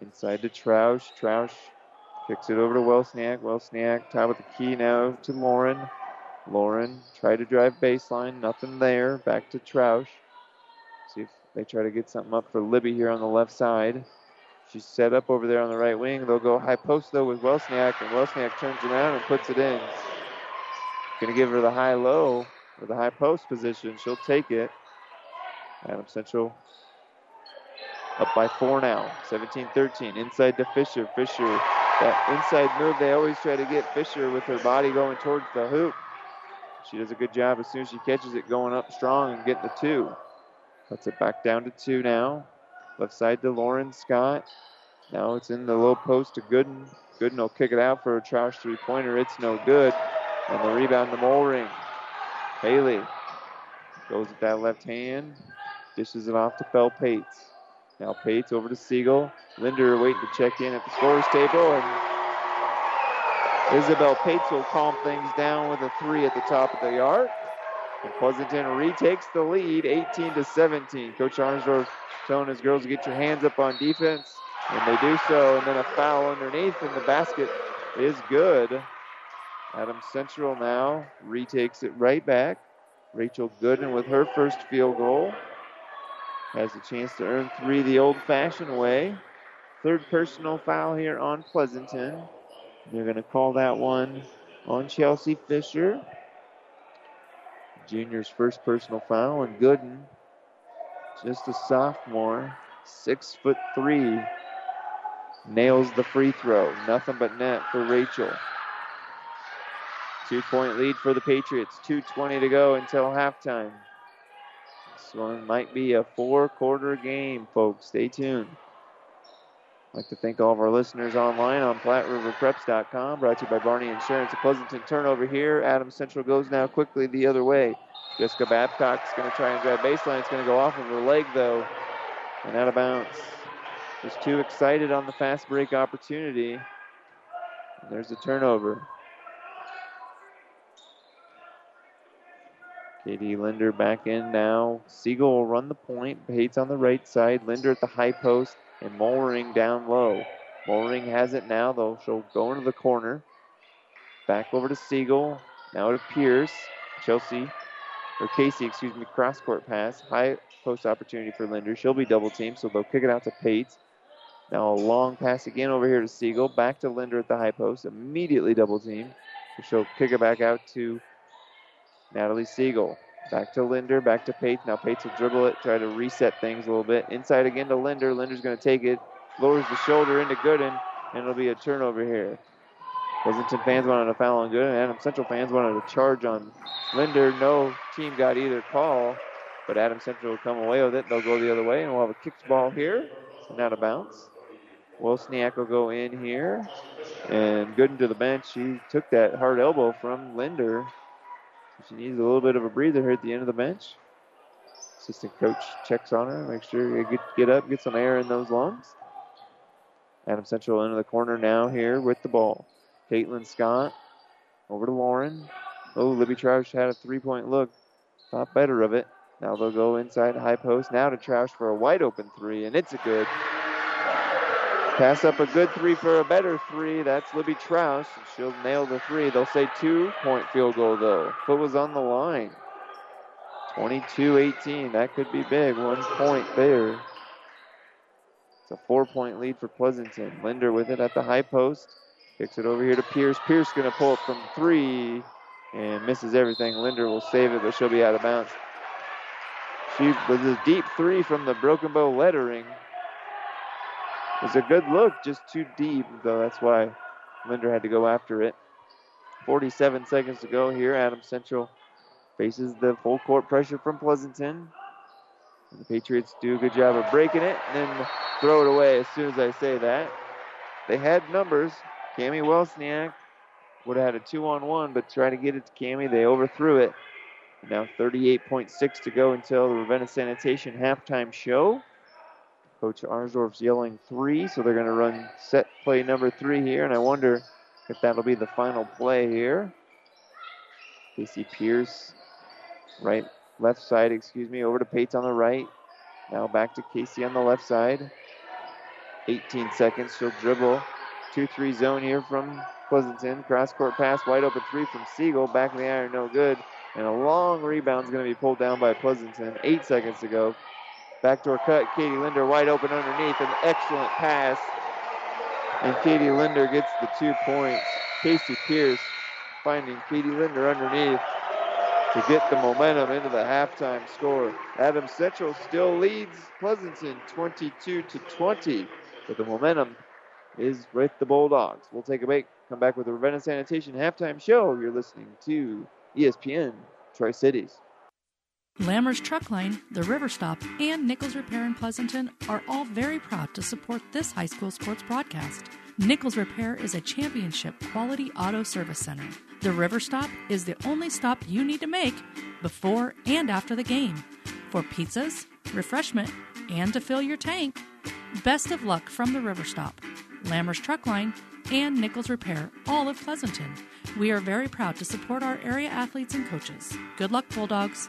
Inside to Troush. Troush. Kicks it over to Wellensiek. Wellensiek tied with the key now to Lauren. Lauren tried to drive baseline. Nothing there. Back to Troush. See if they try to get something up for Libby here on the left side. She's set up over there on the right wing. They'll go high post, though, with Wellensiek. And Wellensiek turns around and puts it in. Going to give her the high-low or the high post position. She'll take it. Adams Central up by four now. seventeen thirteen. Inside to Fisher. Fisher. That inside move, they always try to get Fisher with her body going towards the hoop. She does a good job as soon as she catches it, going up strong and getting the two. Cuts it back down to two now. Left side to Lauren Scott. Now it's in the low post to Gooden. Gooden will kick it out for a Troush three-pointer. It's no good. And the rebound to Mollering. Haley goes with that left hand. Dishes it off to Bell Pates. Now Pates over to Siegel. Linder waiting to check in at the scorer's table. And Isabel Pates will calm things down with a three at the top of the arc. And Pleasanton retakes the lead, eighteen to seventeen. Coach Arnsdorf telling his girls to get your hands up on defense. And they do so. And then a foul underneath, and the basket is good. Adams Central now retakes it right back. Rachel Gooden with her first field goal. Has a chance to earn three the old-fashioned way. Third personal foul here on Pleasanton. They're going to call that one on Chelsea Fisher. Junior's first personal foul, and Gooden, just a sophomore, six foot three, nails the free throw. Nothing but net for Rachel. Two-point lead for the Patriots. two twenty to go until halftime. This one might be a four-quarter game, folks. Stay tuned. I'd like to thank all of our listeners online on Platte River Preps dot com. Brought to you by Barney Insurance. A Pleasanton turnover here. Adams Central goes now quickly the other way. Jessica Babcock's going to try and drive baseline. It's going to go off of her leg, though, and out of bounds. Just too excited on the fast break opportunity. And there's a turnover. Katie Linder back in now. Siegel will run the point. Bates on the right side. Linder at the high post. And Mollering down low. Mollering has it now, though. She'll go into the corner. Back over to Siegel. Now to Pierce. Chelsea, or Casey, excuse me, cross-court pass. High post opportunity for Linder. She'll be double-teamed, so they'll kick it out to Pates. Now a long pass again over here to Siegel. Back to Linder at the high post. Immediately double team. She'll kick it back out to Natalie Siegel. Back to Linder. Back to Pates. Now Pates will dribble it. Try to reset things a little bit. Inside again to Linder. Linder's going to take it. Lowers the shoulder into Gooden. And it'll be a turnover here. Pleasanton fans wanted a foul on Gooden. Adams Central fans wanted a charge on Linder. No team got either call. But Adams Central will come away with it. They'll go the other way. And we'll have a kicked ball here. And out of bounds. Wozniak will go in here. And Gooden to the bench. She took that hard elbow from Linder. She needs a little bit of a breather here at the end of the bench. Assistant coach checks on her. Make sure you get, get up, get some air in those lungs. Adams Central into the corner now here with the ball. Caitlin Scott over to Lauren. Oh, Libby Troush had a three-point look. Thought better of it. Now they'll go inside high post. Now to Troush for a wide-open three, and it's a good. Pass up a good three for a better three. That's Libby Troush. And she'll nail the three. They'll say two-point field goal, though. Foot was on the line. twenty-two eighteen. That could be big. One point there. It's a four-point lead for Pleasanton. Linder with it at the high post. Kicks it over here to Pierce. Pierce going to pull it from three and misses everything. Linder will save it, but she'll be out of bounds. She was a deep three from the Broken Bow lettering. It's a good look, just too deep, though. That's why Linder had to go after it. forty-seven seconds to go here. Adams Central faces the full court pressure from Pleasanton. And the Patriots do a good job of breaking it and then throw it away as soon as I say that. They had numbers. Cammie Wellensiek would have had a two-on-one, but trying to get it to Cammie, they overthrew it. Now thirty-eight point six to go until the Ravenna Sanitation halftime show. Coach Arnsdorf's yelling three, so they're going to run set play number three here, and I wonder if that'll be the final play here. Casey Pierce, right, left side, excuse me, over to Pates on the right. Now back to Casey on the left side. eighteen seconds, she'll dribble. two three zone here from Pleasanton. Cross-court pass, wide open three from Siegel. Back of the iron, no good. And a long rebound's going to be pulled down by Pleasanton. Eight seconds to go. Backdoor cut, Katie Linder wide open underneath, an excellent pass. And Katie Linder gets the two points. Casey Pierce finding Katie Linder underneath to get the momentum into the halftime score. Adams Central still leads Pleasanton twenty-two to twenty, but the momentum is with the Bulldogs. We'll take a break, come back with the Ravenna Sanitation halftime show. You're listening to E S P N Tri-Cities. Lammer's Truck Line, The River Stop, and Nichols Repair in Pleasanton are all very proud to support this high school sports broadcast. Nichols Repair is a championship quality auto service center. The River Stop is the only stop you need to make before and after the game for pizzas, refreshment, and to fill your tank. Best of luck from The River Stop, Lammer's Truck Line, and Nichols Repair, all of Pleasanton. We are very proud to support our area athletes and coaches. Good luck, Bulldogs.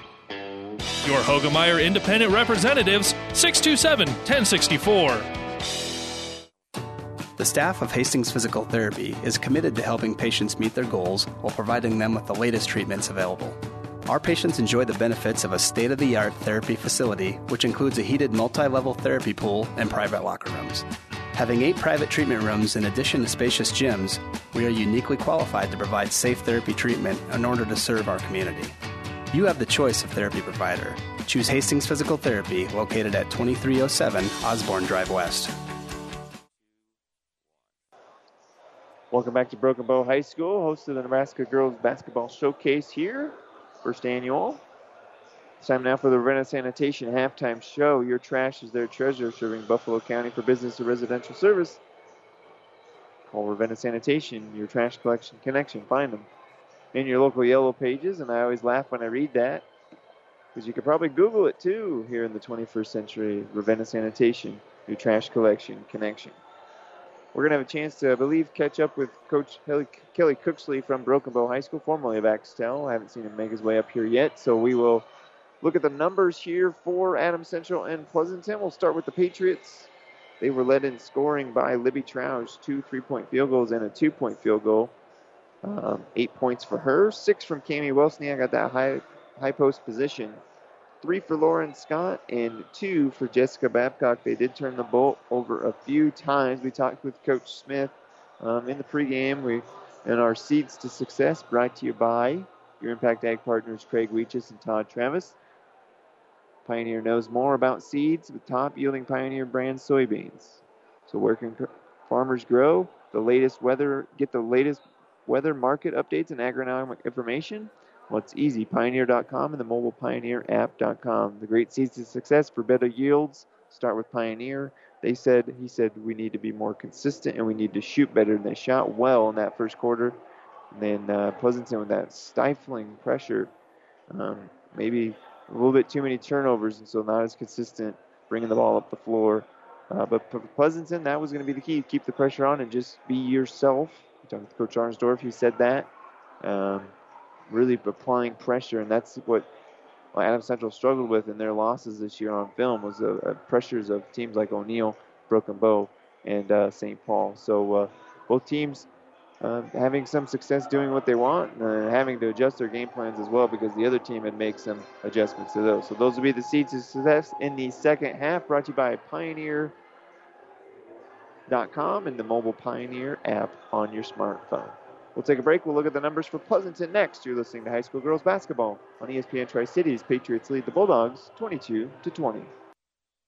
Your Hogemeyer independent representatives, six two seven, one oh six four. The staff of Hastings Physical Therapy is committed to helping patients meet their goals while providing them with the latest treatments available. Our patients enjoy the benefits of a state-of-the-art therapy facility, which includes a heated multi-level therapy pool and private locker rooms. Having eight private treatment rooms in addition to spacious gyms, we are uniquely qualified to provide safe therapy treatment in order to serve our community. You have the choice of therapy provider. Choose Hastings Physical Therapy, located at twenty-three oh seven Osborne Drive West. Welcome back to Broken Bow High School, host of the Nebraska Girls Basketball Showcase here, first annual. It's time now for the Ravenna Sanitation Halftime Show. Your trash is their treasure, serving Buffalo County for business or residential service. Call Ravenna Sanitation, your trash collection connection. Find them in your local yellow pages, and I always laugh when I read that, because you could probably Google it too here in the twenty-first century. Ravenna Sanitation, your trash collection connection. We're going to have a chance to, I believe, catch up with Coach Kelly Cooksley from Broken Bow High School, formerly of Axtell. I haven't seen him make his way up here yet, so we will look at the numbers here for Adams Central and Pleasanton. We'll start with the Patriots. They were led in scoring by Libby Troush, two three-point field goals and a two-point field goal. Um, eight points for her, six from Cammie Wellensiek at that high, high post position, three for Lauren Scott and two for Jessica Babcock. They did turn the ball over a few times. We talked with Coach Smith um, in the pregame. We and our Seeds to Success brought to you by your Impact Ag partners, Craig Weeches and Todd Travis. Pioneer knows more about seeds with top-yielding Pioneer brand soybeans. So where can farmers grow? The latest weather, get the latest weather market updates and agronomic information. Well, it's easy. Pioneer dot com and the mobile Pioneer app dot com. The great seeds to success for better yields start with Pioneer. They said, he said, we need to be more consistent and we need to shoot better. And they shot well in that first quarter. And then uh, Pleasanton with that stifling pressure, um, maybe a little bit too many turnovers, and so not as consistent bringing the ball up the floor. Uh, but for Pleasanton, that was going to be the key. Keep the pressure on and just be yourself. We talked with Coach Arnsdorf. He said that. Um, really applying pressure, and that's what Adams Central struggled with in their losses this year on film was the uh, pressures of teams like O'Neill, Broken Bow, and uh, Saint Paul. So uh, both teams uh, having some success doing what they want and uh, having to adjust their game plans as well because the other team would make some adjustments to those. So those will be the seeds of success in the second half, brought to you by Pioneer dot com and the mobile Pioneer app on your smartphone. We'll take a break. We'll look at the numbers for Pleasanton next. You're listening to High School Girls Basketball on E S P N Tri-Cities. Patriots lead the Bulldogs twenty-two to twenty.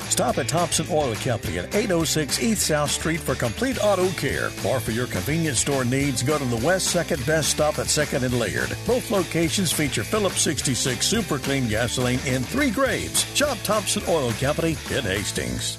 Stop at Thompson Oil Company at eight oh six East South Street for complete auto care. Or for your convenience store needs, go to the West second Best Stop at second and Laird. Both locations feature Phillips sixty-six Super Clean gasoline in three grades. Shop Thompson Oil Company in Hastings.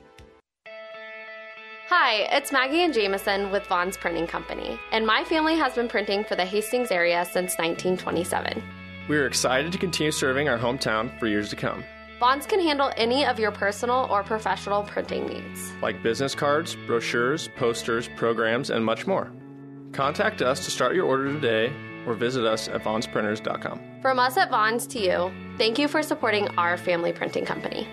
Hi, it's Maggie and Jameson with Vaughn's Printing Company, and my family has been printing for the Hastings area since nineteen twenty-seven. We are excited to continue serving our hometown for years to come. Vaughn's can handle any of your personal or professional printing needs, like business cards, brochures, posters, programs, and much more. Contact us to start your order today or visit us at vaughns printers dot com. From us at Vaughn's to you, thank you for supporting our family printing company.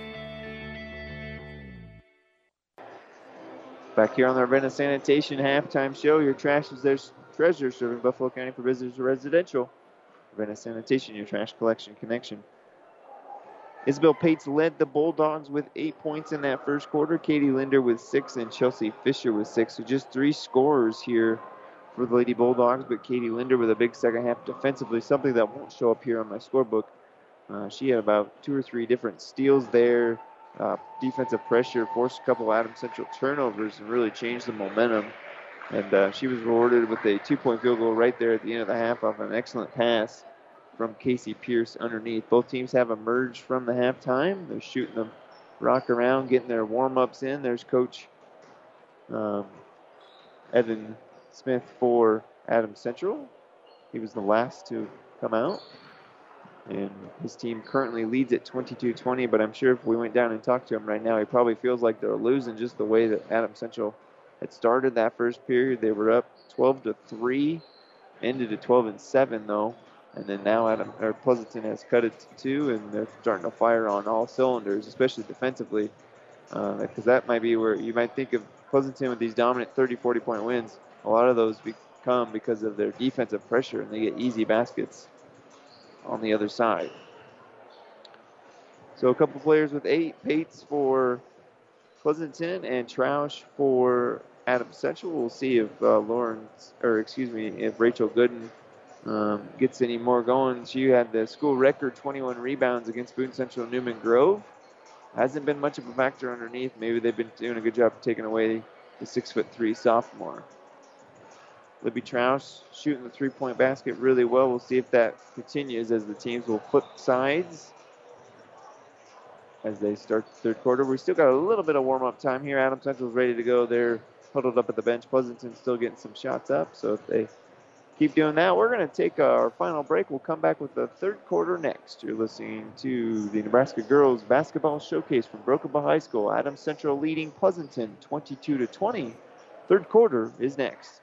Back here on the Ravenna Sanitation Halftime Show, your trash is their treasure, serving Buffalo County for business or residential. Ravenna Sanitation, your trash collection connection. Isabel Pates led the Bulldogs with eight points in that first quarter. Katie Linder with six and Chelsea Fisher with six. So just three scorers here for the Lady Bulldogs, but Katie Linder with a big second half defensively, something that won't show up here on my scorebook. Uh, she had about two or three different steals there. Uh, defensive pressure, forced a couple Adams Central turnovers, and really changed the momentum. And uh, she was rewarded with a two-point field goal right there at the end of the half off an excellent pass from Casey Pierce underneath. Both teams have emerged from the halftime. They're shooting the rock around, getting their warm-ups in. There's Coach um, Evan Smith for Adams Central. He was the last to come out. And his team currently leads at twenty-two twenty, but I'm sure if we went down and talked to him right now, he probably feels like they're losing just the way that Adams Central had started that first period. They were up twelve to three, ended at twelve and seven though, and then now Adam or Pleasanton has cut it to two, and they're starting to fire on all cylinders, especially defensively, because uh, that might be where you might think of Pleasanton with these dominant thirty, forty point wins. A lot of those become because of their defensive pressure, and they get easy baskets on the other side. So a couple players with eight, Pates for Pleasanton and Troush for Adams Central. We'll see if uh, Lawrence, or excuse me, if Rachel Gooden um, gets any more going. She had the school record twenty-one rebounds against Boone Central Newman Grove. Hasn't been much of a factor underneath. Maybe they've been doing a good job of taking away the six foot three sophomore. Libby Troush shooting the three-point basket really well. We'll see if that continues as the teams will flip sides as they start the third quarter. We still got a little bit of warm-up time here. Adams Central's ready to go. They're huddled up at the bench. Pleasanton's still getting some shots up. So if they keep doing that, we're going to take our final break. We'll come back with the third quarter next. You're listening to the Nebraska Girls Basketball Showcase from Broken Bow High School. Adams Central leading Pleasanton twenty-two to twenty. Third quarter is next.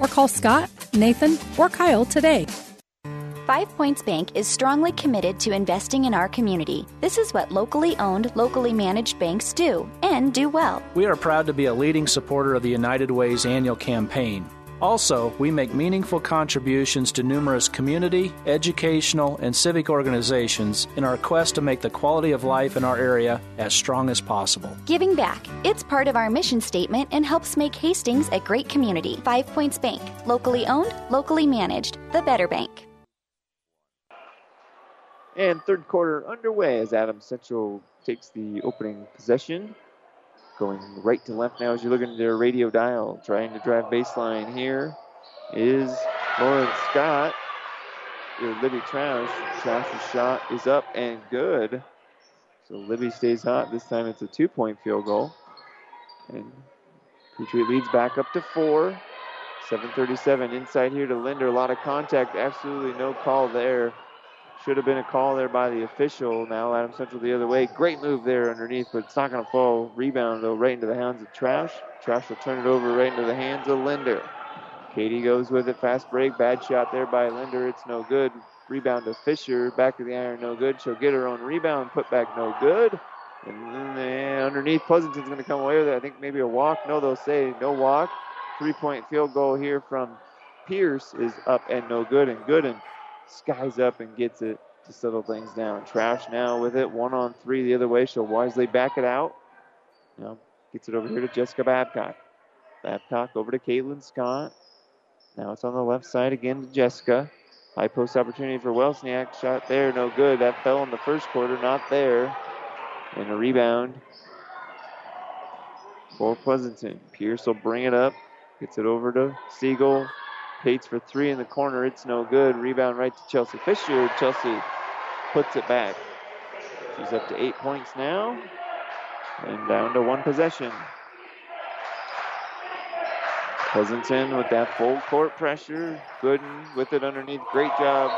Or call Scott, Nathan, or Kyle today. Five Points Bank is strongly committed to investing in our community. This is what locally owned, locally managed banks do, and do well. We are proud to be a leading supporter of the United Way's annual campaign. Also, we make meaningful contributions to numerous community, educational, and civic organizations in our quest to make the quality of life in our area as strong as possible. Giving back. It's part of our mission statement and helps make Hastings a great community. Five Points Bank. Locally owned, locally managed. The better bank. And third quarter underway as Adams Central takes the opening possession. Going right to left now as you're looking at their radio dial. Trying to drive baseline here is Lauren Scott. Or Libby Troush. Troush's shot is up and good. So Libby stays hot. This time it's a two-point field goal. And Petrie leads back up to four. seven thirty-seven inside here to Linder. A lot of contact. Absolutely no call there. Should have been a call there by the official. Now Adams Central the other way. Great move there underneath, but it's not going to fall. Rebound, though, right into the hands of Troush. Troush will turn it over right into the hands of Linder. Katie goes with it. Fast break. Bad shot there by Linder. It's no good. Rebound to Fisher. Back of the iron, no good. She'll get her own rebound. Put back, no good. And then underneath, Pleasanton's going to come away with it. I think maybe a walk. No, they'll say no walk. Three-point field goal here from Pierce is up and no good. And Gooden skies up and gets it to settle things down. Troush now with it, one on three the other way. She'll wisely back it out. Now gets it over here to Jessica Babcock. Babcock over to Caitlin Scott. Now it's on the left side again to Jessica. High post opportunity for Wellensiek. Shot there, no good. That fell in the first quarter, not there. And a rebound for Pleasanton. Pierce will bring it up. Gets it over to Siegel. Pates for three in the corner. It's no good. Rebound right to Chelsea Fisher. Chelsea puts it back. She's up to eight points now. And down to one possession. Pleasanton with that full court pressure. Gooden with it underneath. Great job.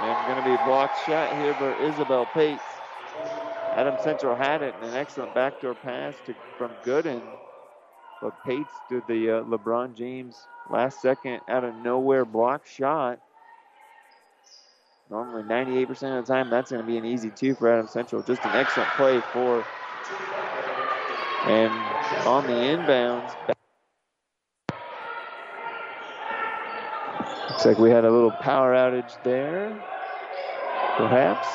And going to be a blocked shot here by Isabel Pates. Adams Central had it. And an excellent backdoor pass to, from Gooden. But Pates did the uh, LeBron James last second out of nowhere block shot. Normally ninety-eight percent of the time that's going to be an easy two for Adams Central. Just an excellent play for. And on the inbounds. Looks like we had a little power outage there. Perhaps.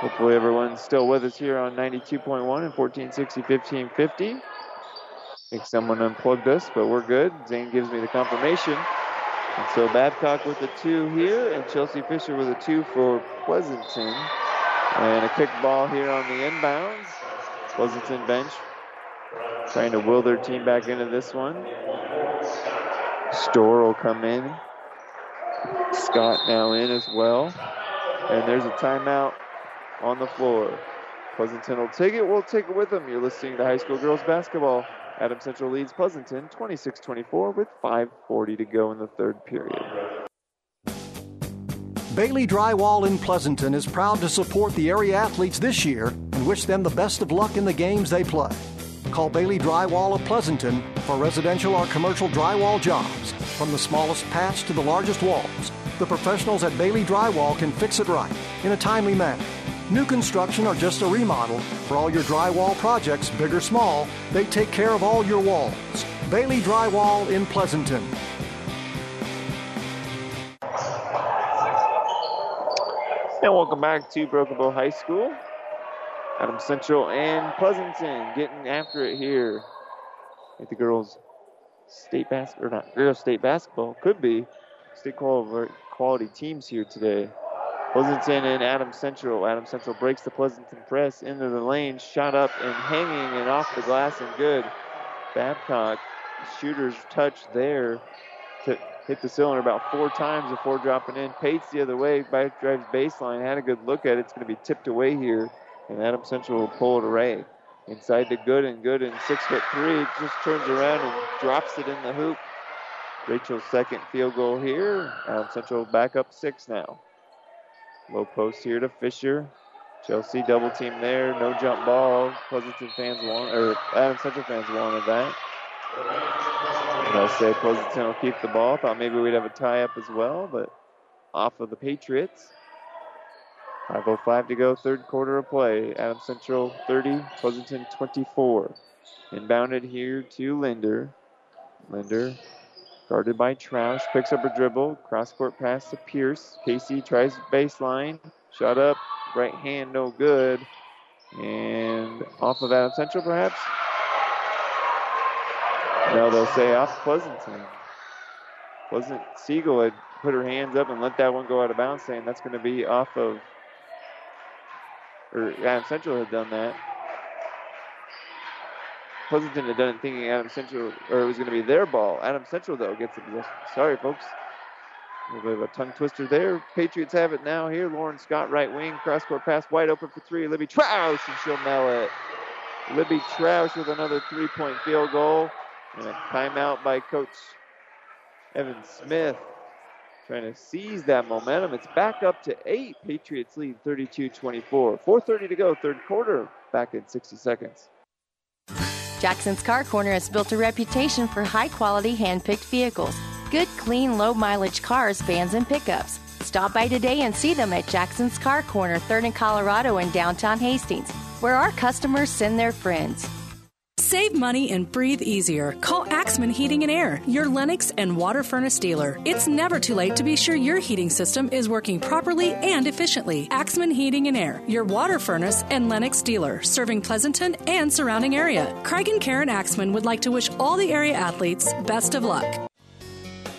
Hopefully everyone's still with us here on ninety-two point one and fourteen sixty, fifteen fifty. I think someone unplugged us, but we're good. Zane gives me the confirmation. And so Babcock with a two here, and Chelsea Fisher with a two for Pleasanton. And a quick ball here on the inbounds. Pleasanton bench trying to will their team back into this one. Store will come in. Scott now in as well. And there's a timeout on the floor. Pleasanton will take it. We'll take it with them. You're listening to High School Girls Basketball. Adams Central leads Pleasanton twenty-six twenty-four with five forty to go in the third period. Bailey Drywall in Pleasanton is proud to support the area athletes this year and wish them the best of luck in the games they play. Call Bailey Drywall of Pleasanton for residential or commercial drywall jobs. From the smallest patch to the largest walls, the professionals at Bailey Drywall can fix it right in a timely manner. New construction or just a remodel, for all your drywall projects, big or small, they take care of all your walls. Bailey Drywall in Pleasanton. And welcome back to Broken Bow High School. Adams Central and Pleasanton getting after it here at the girls' state basketball, or not girls' state basketball, could be state quality teams here today. Pleasanton and Adams Central. Adams Central breaks the Pleasanton press into the lane, shot up and hanging and off the glass and good. Babcock, shooter's touch there to hit the cylinder about four times before dropping in. Pates the other way, drives baseline, had a good look at it. It's going to be tipped away here, and Adams Central will pull it away. Inside to Gooden. Gooden, six foot three, just turns around and drops it in the hoop. Rachel's second field goal here. Adams Central back up six now. Low post here to Fisher. Chelsea double team there. No jump ball. Pleasanton fans want, or Adams Central fans wanted that. And they'll say Pleasanton will keep the ball. Thought maybe we'd have a tie-up as well, but off of the Patriots. five oh five to go, third quarter of play. Adams Central thirty, Pleasanton twenty-four. Inbounded here to Linder. Linder, guarded by Troush, picks up a dribble. Cross-court pass to Pierce. Casey tries baseline. Shot up, right hand, no good. And off of Adams Central, perhaps? No, they'll say off Pleasanton. Pleasant Siegel had put her hands up and let that one go out of bounds, saying that's going to be off of, or Adams Central had done that. Pleasanton had done it thinking Adams Central, or it was going to be their ball. Adams Central, though, gets the possession. Sorry, folks. A little bit of a tongue twister there. Patriots have it now here. Lauren Scott, right wing, cross-court pass, wide open for three. Libby Troush, and she'll nail it. Libby Troush with another three-point field goal. And a timeout by Coach Evan Smith, trying to seize that momentum. It's back up to eight. Patriots lead thirty-two twenty-four. four thirty to go, third quarter. Back in sixty seconds. Jackson's Car Corner has built a reputation for high-quality hand-picked vehicles. Good, clean, low-mileage cars, vans, and pickups. Stop by today and see them at Jackson's Car Corner, third and Colorado in downtown Hastings, where our customers send their friends. Save money and breathe easier. Call Axman Heating and Air, your Lennox and water furnace dealer. It's never too late to be sure your heating system is working properly and efficiently. Axman Heating and Air, your water furnace and Lennox dealer, serving Pleasanton and surrounding area. Craig and Karen Axman would like to wish all the area athletes best of luck.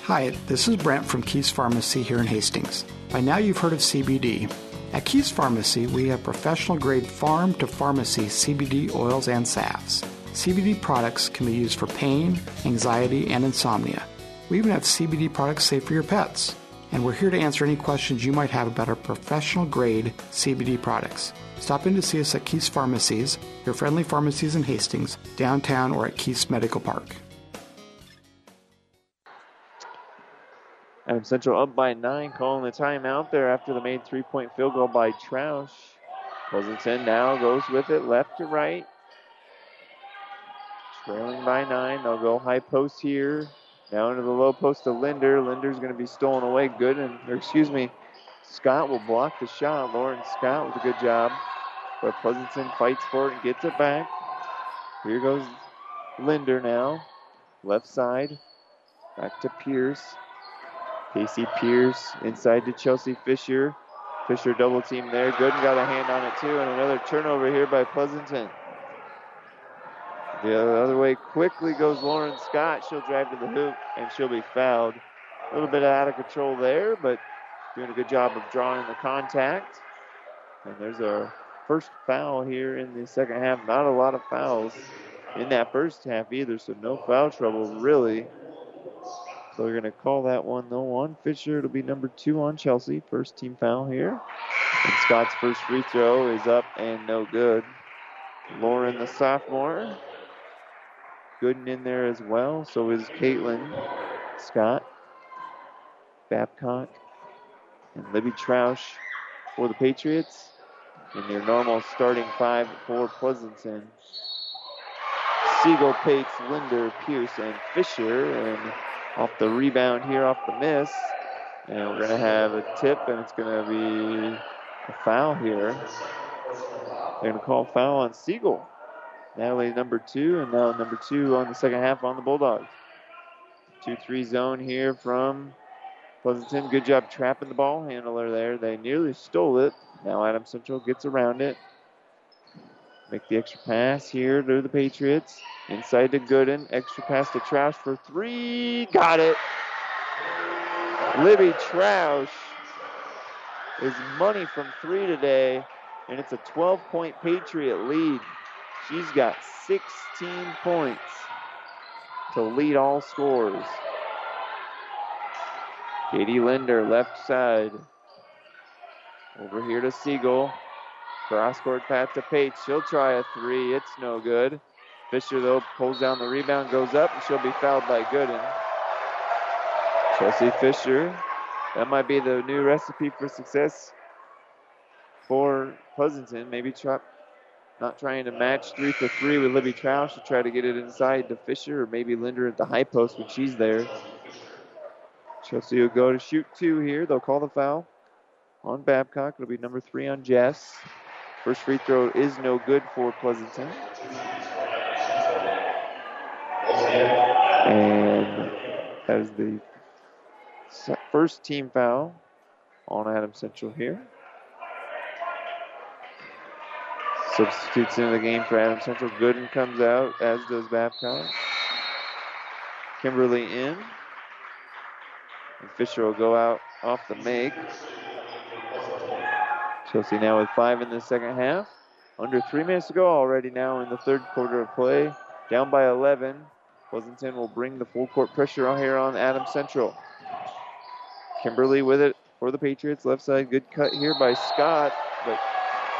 Hi, this is Brent from Keith's Pharmacy here in Hastings. By now you've heard of C B D. At Keith's Pharmacy, we have professional-grade farm-to-pharmacy C B D oils and salves. C B D products can be used for pain, anxiety, and insomnia. We even have C B D products safe for your pets. And we're here to answer any questions you might have about our professional-grade C B D products. Stop in to see us at Keith's Pharmacies, your friendly pharmacies in Hastings, downtown, or at Keith's Medical Park. Adams Central up by nine, calling the timeout there after the made three-point field goal by Troush. Pleasanton now goes with it left to right. Trailing by nine. They'll go high post here. Now into the low post to Linder. Linder's going to be stolen away. Good. And, or excuse me, Scott will block the shot. Lauren Scott with a good job. But Pleasanton fights for it and gets it back. Here goes Linder now. Left side. Back to Pierce. Casey Pierce inside to Chelsea Fisher. Fisher double team there. Good. And got a hand on it too. And another turnover here by Pleasanton. The other way quickly goes Lauren Scott. She'll drive to the hoop, and she'll be fouled. A little bit out of control there, but doing a good job of drawing the contact. And there's our first foul here in the second half. Not a lot of fouls in that first half either, so no foul trouble really. So we're going to call that one no one. Fisher, it'll be number two on Chelsea. First team foul here. And Scott's first free throw is up and no good. Lauren, the sophomore. Gooden in there as well. So is Caitlin Scott, Babcock, and Libby Troush for the Patriots. In their normal starting five for Pleasanton. Siegel, Pates, Linder, Pierce, and Fisher. And off the rebound here, off the miss. And we're going to have a tip, and it's going to be a foul here. They're going to call foul on Siegel. Natalie number two, and now number two on the second half on the Bulldogs. two three zone here from Pleasanton. Good job trapping the ball handler there. They nearly stole it. Now Adams Central gets around it. Make the extra pass here to the Patriots. Inside to Gooden. Extra pass to Troush for three. Got it. Libby Troush is money from three today, and it's a twelve-point Patriot lead. She's got sixteen points to lead all scorers. Katie Linder, left side. Over here to Siegel. Cross-court pass to Pates. She'll try a three. It's no good. Fisher, though, pulls down the rebound, goes up, and she'll be fouled by Gooden. Chelsea Fisher. That might be the new recipe for success for Pleasanton. Maybe try, not trying to match three for three with Libby Troush to try to get it inside to Fisher, or maybe Linder at the high post when she's there. Chelsea will go to shoot two here. They'll call the foul on Babcock. It'll be number three on Jess. First free throw is no good for Pleasanton. And that is the first team foul on Adams Central here. Substitutes into the game for Adams Central. Gooden comes out, as does Babcock. Kimberly in. And Fisher will go out off the make. Chelsea now with five in the second half. Under three minutes to go already now in the third quarter of play. Down by eleven. Pleasanton will bring the full court pressure on here on Adams Central. Kimberly with it for the Patriots. Left side, good cut here by Scott, but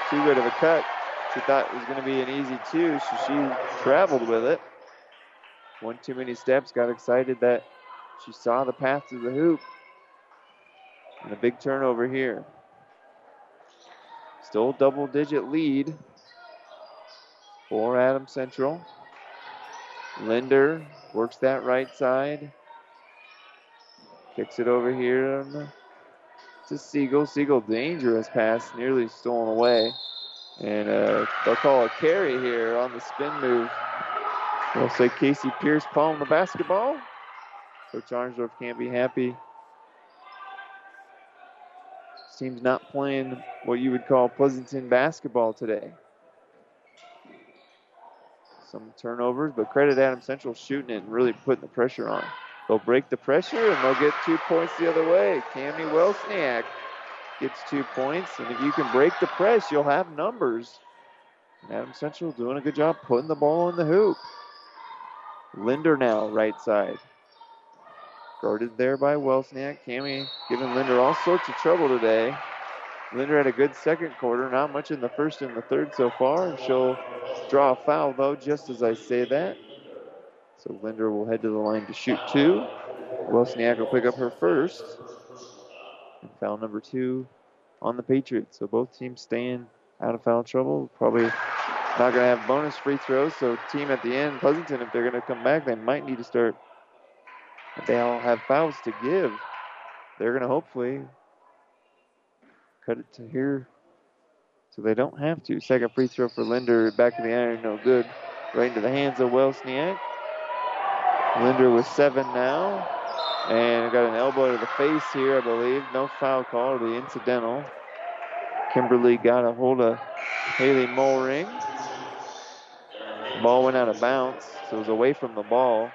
too good of a cut. She thought it was going to be an easy two, so she traveled with it. One too many steps, got excited that she saw the path through the hoop. And a big turnover here. Still double-digit lead for Adams Central. Linder works that right side. Kicks it over here to Siegel. Siegel, dangerous pass, nearly stolen away. And uh, they'll call a carry here on the spin move. We'll say Casey Pierce palmed the basketball. Coach Arnsdorf can't be happy. Team's not playing what you would call Pleasanton basketball today. Some turnovers, but credit Adams Central shooting it and really putting the pressure on. They'll break the pressure, and they'll get two points the other way. Cammie Wellensiek gets two points, and if you can break the press, you'll have numbers. And Adams Central doing a good job putting the ball in the hoop. Linder now, right side. Guarded there by Wellensiek. Cammie giving Linder all sorts of trouble today. Linder had a good second quarter, not much in the first and the third so far. And she'll draw a foul, though, just as I say that. So Linder will head to the line to shoot two. Wellensiek will pick up her first. And foul number two on the Patriots. So both teams staying out of foul trouble. Probably not going to have bonus free throws. So team at the end, Pleasanton, if they're going to come back, they might need to start. They all have fouls to give. They're going to hopefully cut it to here so they don't have to. Second free throw for Linder. Back of the iron, no good. Right into the hands of Wellensiek. Linder with seven now. And got an elbow to the face here, I believe. No foul call. It'll be incidental. Kimberly got a hold of Haley Mollring. Ball went out of bounds, so it was away from the ball.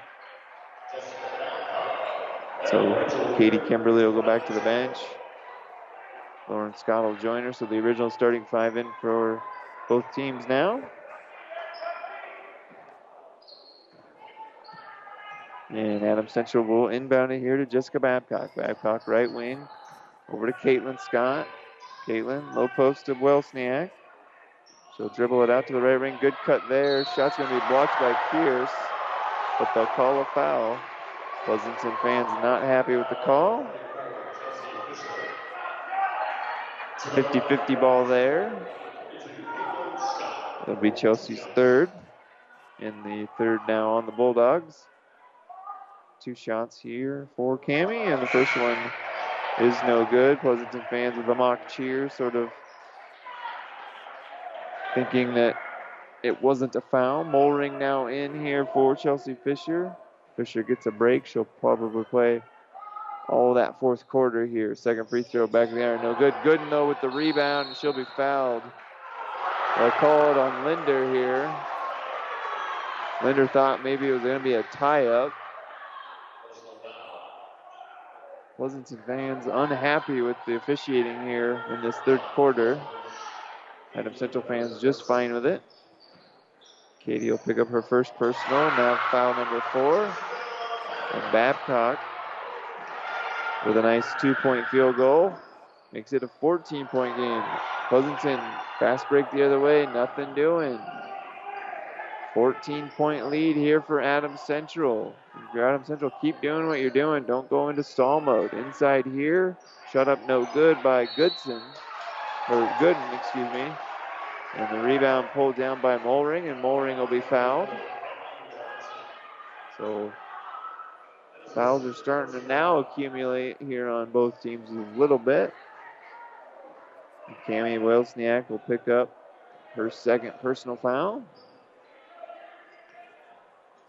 So Katie Kimberly will go back to the bench. Lauren Scott will join her, so the original starting five in for both teams now. And Adams Central will inbound it here to Jessica Babcock. Babcock right wing over to Caitlin Scott. Caitlin, low post to Wellensiek. She'll dribble it out to the right wing. Good cut there. Shot's going to be blocked by Pierce, but they'll call a foul. Pleasanton fans not happy with the call. fifty fifty ball there. It'll be Chelsea's third, and the third now on the Bulldogs. Two shots here for Cammie, and the first one is no good. Pleasanton fans with a mock cheer, sort of thinking that it wasn't a foul. Mollering now in here for Chelsea Fisher. Fisher gets a break. She'll probably play all that fourth quarter here. Second free throw back of the iron, no good. Gooden though with the rebound, and she'll be fouled. They'll call it on Linder here. Linder thought maybe it was going to be a tie-up. Pleasanton fans unhappy with the officiating here in this third quarter. Adams Central fans just fine with it. Katie will pick up her first personal. Now foul number four. And Babcock with a nice two-point field goal. Makes it a fourteen-point game. Pleasanton, fast break the other way. Nothing doing. fourteen-point lead here for Adams Central. If you're Adams Central, keep doing what you're doing. Don't go into stall mode. Inside here, shut up no good by Goodson, or Gooden, excuse me. And the rebound pulled down by Mollering, and Mollering will be fouled. So fouls are starting to now accumulate here on both teams a little bit. And Cammie Wellensiek will pick up her second personal foul.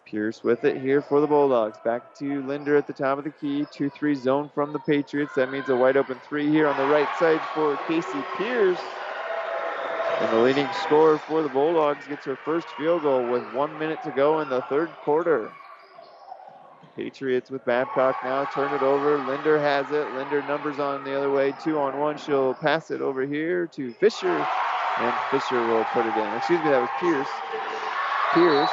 Pierce with it here for the Bulldogs. Back to Linder at the top of the key. two three zone from the Patriots. That means a wide open three here on the right side for Casey Pierce. And the leading scorer for the Bulldogs gets her first field goal with one minute to go in the third quarter. Patriots with Babcock now. Turn it over. Linder has it. Linder numbers on the other way. Two on one. She'll pass it over here to Fisher. And Fisher will put it in. Excuse me, that was Pierce. Pierce.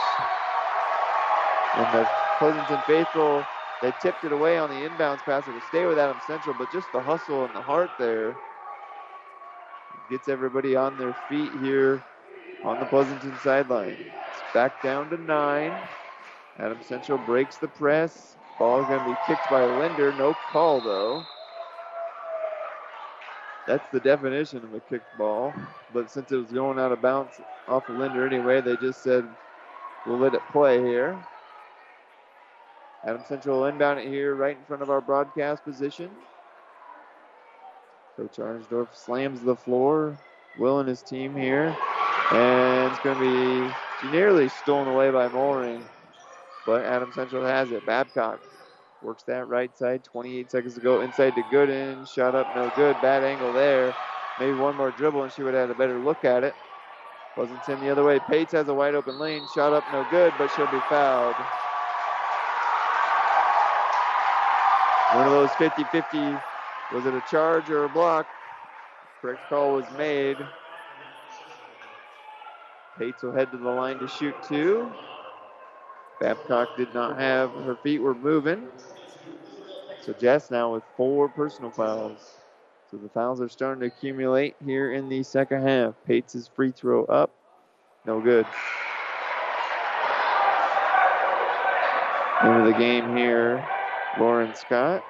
And the Pleasanton faithful, they tipped it away on the inbounds pass. It will stay with Adams Central, but just the hustle and the heart there gets everybody on their feet here on the Pleasanton sideline. It's back down to nine. Adams Central breaks the press. Ball is going to be kicked by Linder. No call, though. That's the definition of a kicked ball. But since it was going out of bounds off of Linder anyway, they just said, we'll let it play here. Adams Central inbound it here right in front of our broadcast position. Coach Arnsdorf slams the floor. Will and his team here. And it's going to be nearly stolen away by Mollering. But Adams Central has it. Babcock works that right side. twenty-eight seconds to go. Inside to Gooden. Shot up no good. Bad angle there. Maybe one more dribble and she would have had a better look at it. Pleasanton the other way. Pates has a wide open lane. Shot up no good, but she'll be fouled. One of those fifty fifty, was it a charge or a block? Correct call was made. Pates will head to the line to shoot two. Babcock did not have, her feet were moving. So Jess now with four personal fouls. So the fouls are starting to accumulate here in the second half. Pates' free throw up, no good. End of the game here. Lauren Scott.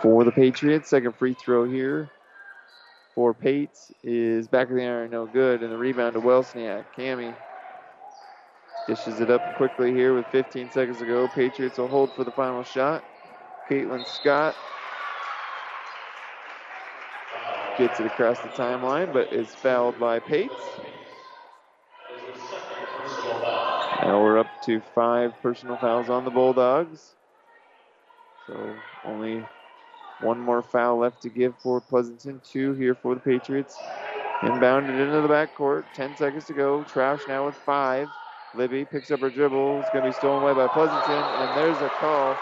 For the Patriots, second free throw here for Pates is back of the iron, no good, and the rebound to Wellensiek. Cammie dishes it up quickly here with fifteen seconds to go. Patriots will hold for the final shot. Caitlin Scott gets it across the timeline, but is fouled by Pates. Now we're up to five personal fouls on the Bulldogs. So only one more foul left to give for Pleasanton. Two here for the Patriots. Inbounded into the backcourt. ten seconds to go. Troush now with five. Libby picks up her dribble. It's going to be stolen away by Pleasanton, and there's a call.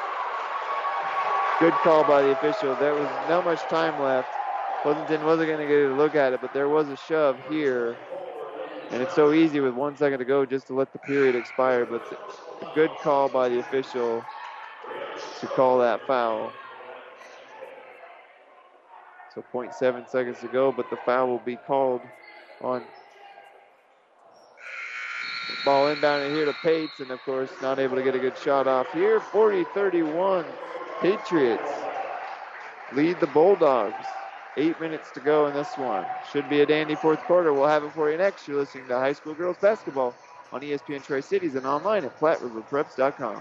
Good call by the official. There was not much time left. Pleasanton wasn't going to get a look at it, but there was a shove here. And it's so easy with one second to go just to let the period expire. But a good call by the official to call that foul. So zero point seven seconds to go, but the foul will be called on. Ball inbound here to Pates, and of course not able to get a good shot off here. forty thirty-one, Patriots lead the Bulldogs. Eight minutes to go in this one. Should be a dandy fourth quarter. We'll have it for you next. You're listening to High School Girls Basketball on E S P N Tri-Cities and online at Platte River Preps dot com.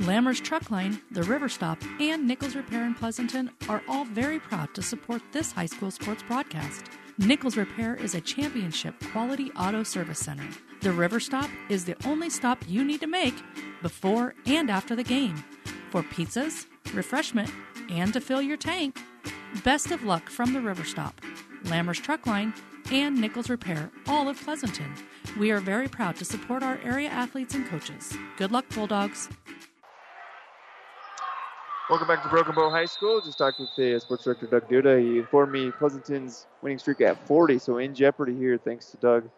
Lammer's Truck Line, The River Stop, and Nichols Repair in Pleasanton are all very proud to support this high school sports broadcast. Nichols Repair is a championship quality auto service center. The River Stop is the only stop you need to make before and after the game for pizzas, refreshment, and to fill your tank. Best of luck from The River Stop, Lammer's Truck Line, and Nichols Repair, all of Pleasanton. We are very proud to support our area athletes and coaches. Good luck, Bulldogs. Welcome back to Broken Bow High School. Just talked with the sports director, Doug Duda. He informed me Pleasanton's winning streak at forty, so in jeopardy here. Thanks to Doug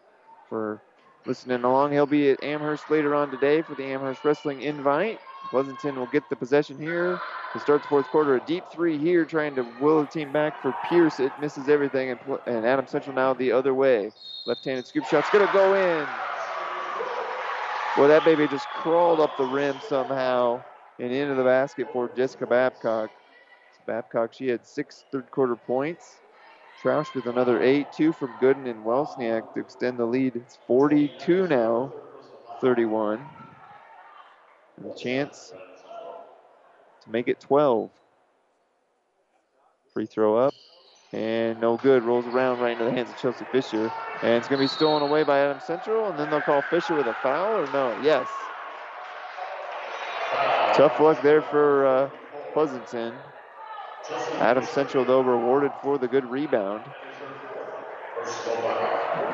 for listening along. He'll be at Amherst later on today for the Amherst Wrestling Invite. Pleasanton will get the possession here to start the fourth quarter. A deep three here trying to will the team back for Pierce. It misses everything, and, and Adams Central now the other way. Left-handed scoop shot's going to go in. Well, that baby just crawled up the rim somehow. And into the basket for Jessica Babcock. Babcock, she had six third-quarter points. Troush with another eight, two from Gooden and Wellensiek to extend the lead. It's forty-two now, thirty-one. And a chance to make it twelve. Free throw up. And no good. Rolls around right into the hands of Chelsea Fisher. And it's going to be stolen away by Adams Central. And then they'll call Fisher with a foul or no? Yes. Tough luck there for uh, Pleasanton. Adams Central, though, rewarded for the good rebound.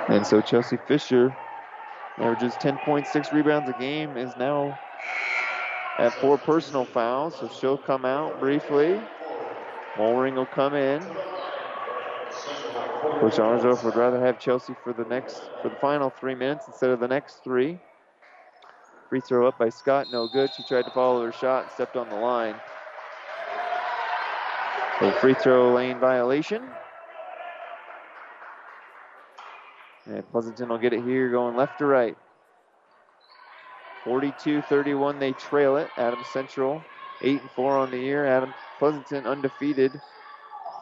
And so Chelsea Fisher averages ten point six rebounds a game, is now at four personal fouls, so she'll come out briefly. Mulring will come in. Coach Arnsdorf would rather have Chelsea for the next, for the final three minutes instead of the next three. Free throw up by Scott, no good. She tried to follow her shot and stepped on the line. A free throw lane violation. And Pleasanton will get it here going left to right. forty-two thirty-one, they trail it. Adams Central, eight and four on the year. Adams Pleasanton undefeated,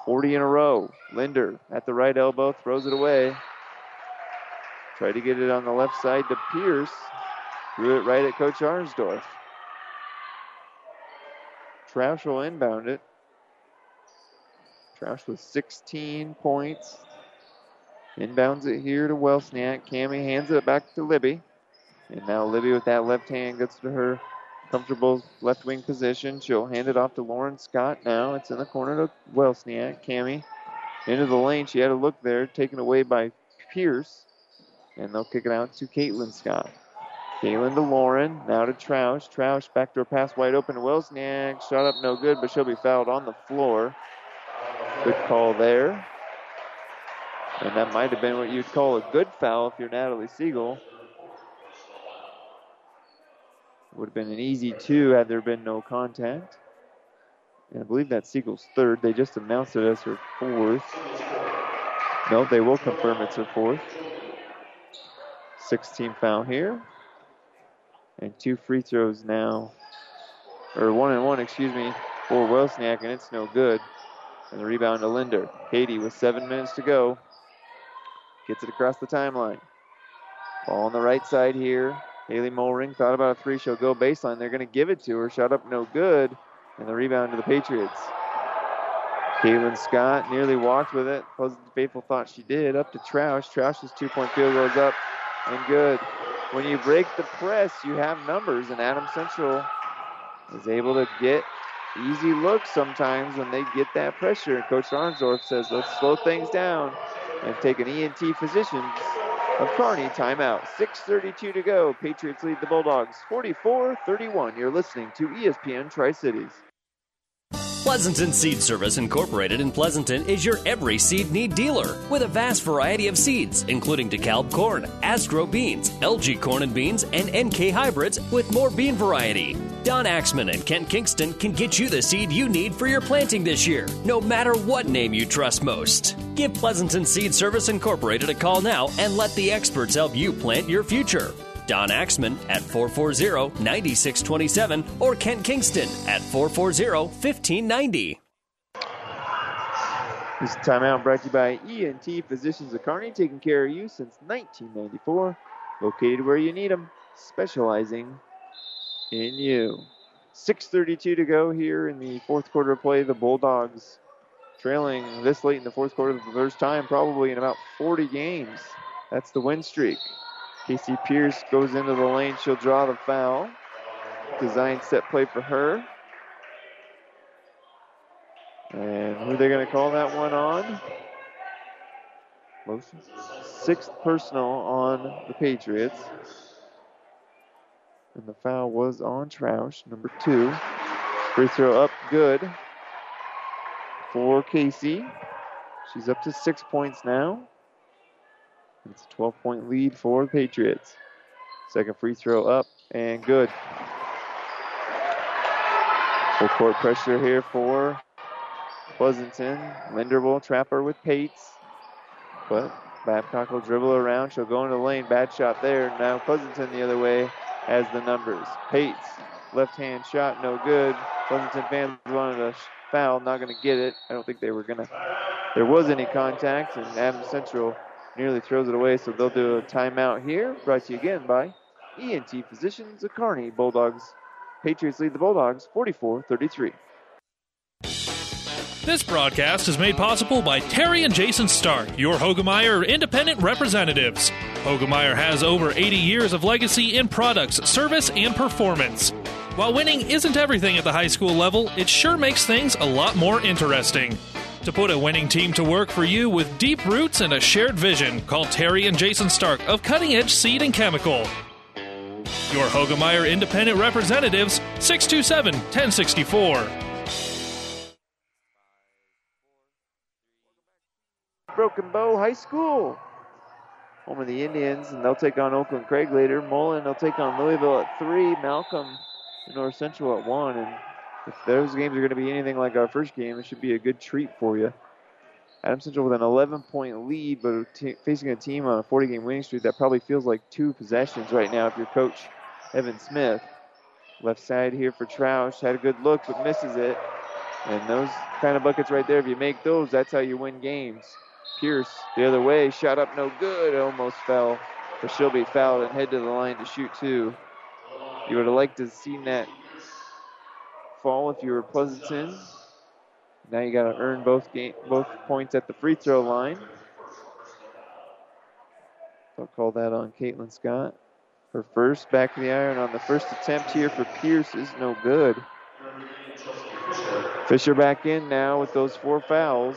forty in a row. Linder at the right elbow, throws it away. Tried to get it on the left side to Pierce. Threw it right at Coach Arnsdorf. Troush will inbound it. Troush with sixteen points. Inbounds it here to Wellensiek. Cammie hands it back to Libby. And now Libby with that left hand gets to her comfortable left wing position. She'll hand it off to Lauren Scott now. It's in the corner to Wellensiek. Cammie into the lane. She had a look there. Taken away by Pierce. And they'll kick it out to Caitlin Scott. Galen to Lauren, now to Troush. Troush backdoor pass wide open to Wellensiek. Shot up no good, but she'll be fouled on the floor. Good call there. And that might have been what you'd call a good foul if you're Natalie Siegel. Would have been an easy two had there been no contact. And I believe that's Siegel's third. They just announced it as her fourth. No, they will confirm it's her fourth. sixteen foul here. And two free throws now, or one and one, excuse me, for Wellensiek, and it's no good. And the rebound to Linder. Katie with seven minutes to go. Gets it across the timeline. Ball on the right side here. Haley Mulring thought about a three. She'll go baseline. They're going to give it to her. Shot up, no good. And the rebound to the Patriots. Caitlin Scott nearly walked with it. Faithful thought she did. Up to Troush. Troush's two-point field goes up and good. When you break the press, you have numbers. And Adams Central is able to get easy looks sometimes when they get that pressure. And Coach Arnsdorf says, let's slow things down and take an E N T position of Kearney. Timeout. six thirty-two to go. Patriots lead the Bulldogs forty-four thirty-one. You're listening to E S P N Tri-Cities. Pleasanton Seed Service Incorporated in Pleasanton is your every seed need dealer with a vast variety of seeds, including DeKalb corn, Astro beans, L G corn and beans, and N K hybrids with more bean variety. Don Axman and Kent Kingston can get you the seed you need for your planting this year, no matter what name you trust most. Give Pleasanton Seed Service Incorporated a call now and let the experts help you plant your future. Don Axman at four four zero, nine six two seven or Kent Kingston at four four zero, one five nine zero. This timeout brought to you by E N T Physicians of Kearney, taking care of you since nineteen ninety-four. Located where you need them, specializing in you. six thirty-two to go here in the fourth quarter of play. The Bulldogs trailing this late in the fourth quarter for the first time probably in about forty games. That's the win streak. Casey Pierce goes into the lane. She'll draw the foul. Design set play for her. And who are they going to call that one on? Sixth personal on the Patriots. And the foul was on Troush, number two. Free throw up, good. For Casey. She's up to six points now. It's a twelve-point lead for the Patriots. Second free throw up and good. Full court pressure here for Pleasanton. Linder will trap her with Pates. But Babcock will dribble around. She'll go into the lane. Bad shot there. Now Pleasanton the other way has the numbers. Pates, left-hand shot, no good. Pleasanton fans wanted a foul. Not going to get it. I don't think they were going to. There was any contact, and Adams Central nearly throws it away, so they'll do a timeout here. Brought to you again by E N T Physicians of Kearney. Bulldogs, Patriots lead the Bulldogs forty-four thirty-three. This broadcast is made possible by Terry and Jason Stark, your Hogemeyer independent representatives. Hogemeyer has over eighty years of legacy in products, service, and performance. While winning isn't everything at the high school level, it sure makes things a lot more interesting. To put a winning team to work for you with deep roots and a shared vision, call Terry and Jason Stark of Cutting Edge Seed and Chemical. Your Hogemeyer Independent Representatives, six two seven, one zero six four. Broken Bow High School, home of the Indians, and they'll take on Oakland Craig later. Mullen, they'll take on Louisville at three. Malcolm, North Central at one, and if those games are going to be anything like our first game, it should be a good treat for you. Adams Central with an eleven-point lead, but t- facing a team on a forty-game winning streak that probably feels like two possessions right now if you're Coach Evan Smith. Left side here for Troush. Had a good look, but misses it. And those kind of buckets right there, if you make those, that's how you win games. Pierce the other way. Shot up, no good. Almost fell. But she'll be fouled and head to the line to shoot two. You would have liked to have seen that fall if you were Pleasanton. Now you got to earn both game, both points at the free throw line. They'll call that on Caitlin Scott. Her first back of the iron on the first attempt here for Pierce is no good. Fisher back in now with those four fouls.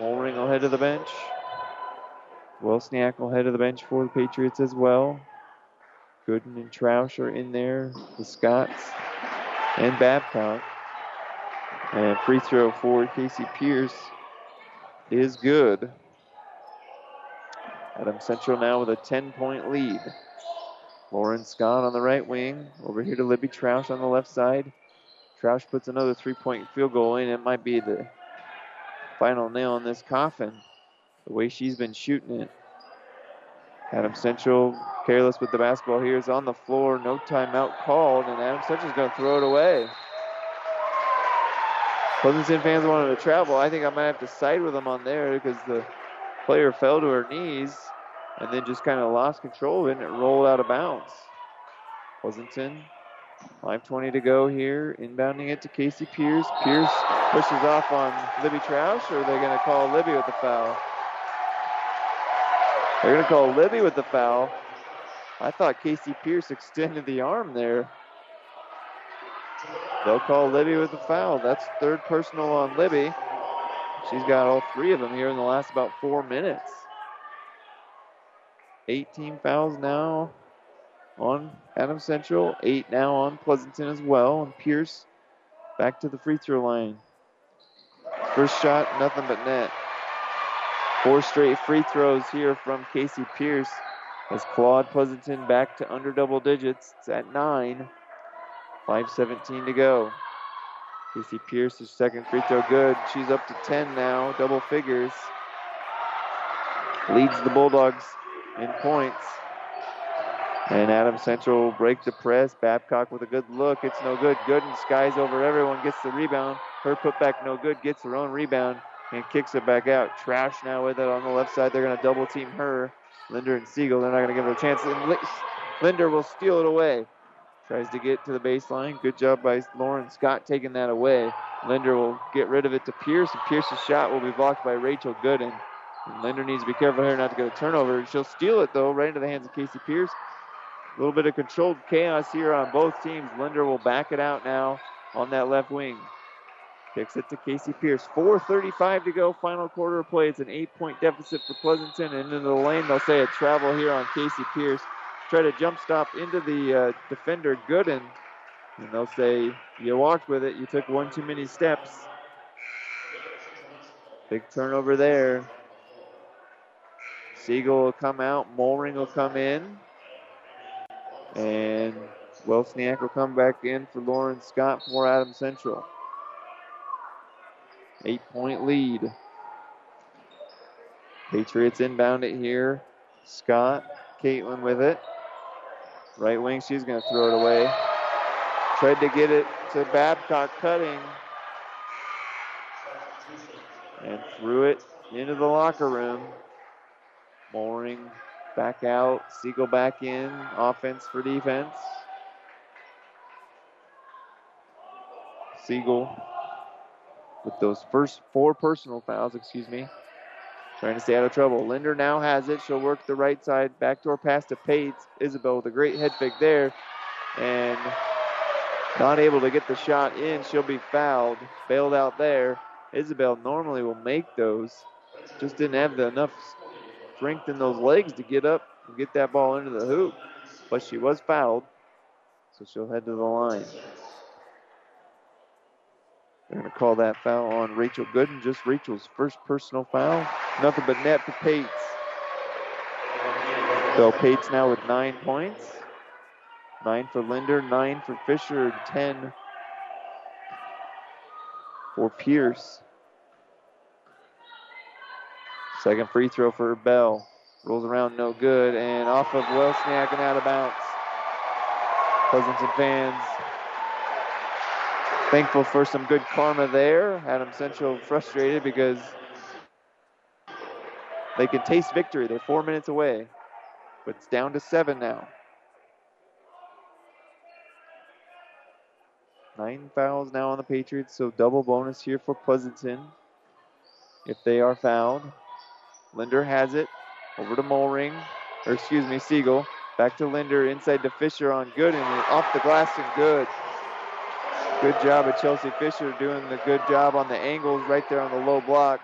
Mulring will head to the bench. Welsniak will head to the bench for the Patriots as well. Gooden and Troush are in there. The Scots and Babcock. And free throw for Casey Pierce is good. Adams Central now with a ten-point lead. Lauren Scott on the right wing. Over here to Libby Troush on the left side. Troush puts another three-point field goal in. It might be the final nail in this coffin, the way she's been shooting it. Adams Central, careless with the basketball here, is on the floor. No timeout called, and Adams Central is going to throw it away. Pleasanton fans wanted to travel. I think I might have to side with them on there because the player fell to her knees and then just kind of lost control of it, and it rolled out of bounds. Pleasanton. five twenty to go here. Inbounding it to Casey Pierce. Pierce pushes off on Libby Troush, or are they going to call Libby with the foul? They're going to call Libby with the foul. I thought Casey Pierce extended the arm there. They'll call Libby with the foul. That's third personal on Libby. She's got all three of them here in the last about four minutes. eighteen fouls now on Adams Central, eight now on Pleasanton as well, and Pierce back to the free throw line. First shot, nothing but net. Four straight free throws here from Casey Pierce has clawed Pleasanton back to under double digits. It's at nine. five seventeen to go. Casey Pierce's second free throw good. She's up to ten now, double figures. Leads the Bulldogs in points. And Adams Central break the press. Babcock with a good look. It's no good. Gooden skies over everyone, gets the rebound. Her putback no good, gets her own rebound, and kicks it back out. Troush now with it on the left side. They're going to double team her. Linder and Siegel, they're not going to give her a chance. Linder will steal it away. Tries to get to the baseline. Good job by Lauren Scott taking that away. Linder will get rid of it to Pierce, and Pierce's shot will be blocked by Rachel Gooden. And Linder needs to be careful here not to get a turnover. She'll steal it, though, right into the hands of Casey Pierce. A little bit of controlled chaos here on both teams. Linder will back it out now on that left wing. Kicks it to Casey Pierce. four thirty-five to go, final quarter of play. It's an eight-point deficit for Pleasanton. And into the lane, they'll say a travel here on Casey Pierce. Try to jump stop into the uh, defender, Gooden. And they'll say, you walked with it. You took one too many steps. Big turnover there. Siegel will come out. Mollring will come in. And Wellensiek will come back in for Lauren Scott for Adams Central. Eight-point lead. Patriots inbound it here. Scott, Caitlin with it. Right wing, she's going to throw it away. Tried to get it to Babcock cutting. And threw it into the locker room. Mollring back out. Siegel back in. Offense for defense. Siegel with those first four personal fouls, excuse me. Trying to stay out of trouble. Linder now has it. She'll work the right side. Backdoor pass to Pates. Isabel with a great head fake there. And not able to get the shot in. She'll be fouled. Bailed out there. Isabel normally will make those. Just didn't have the enough strength in those legs to get up and get that ball into the hoop. But she was fouled. So she'll head to the line. They're going to call that foul on Rachel Gooden. Just Rachel's first personal foul. Nothing but net for Pates. So Pates now with nine points. Nine for Linder, nine for Fisher, ten for Pierce. Second free throw for Bell. Rolls around, no good. And off of Wellensiek and out of bounds. Pleasanton fans thankful for some good karma there. Adams Central frustrated because they can taste victory. They're four minutes away, but it's down to seven now. Nine fouls now on the Patriots, so double bonus here for Pleasanton if they are fouled. Linder has it. Over to Mollring, or excuse me, Siegel. Back to Linder, inside to Fisher on Gooden. Off the glass and good. Good job of Chelsea Fisher doing the good job on the angles right there on the low block.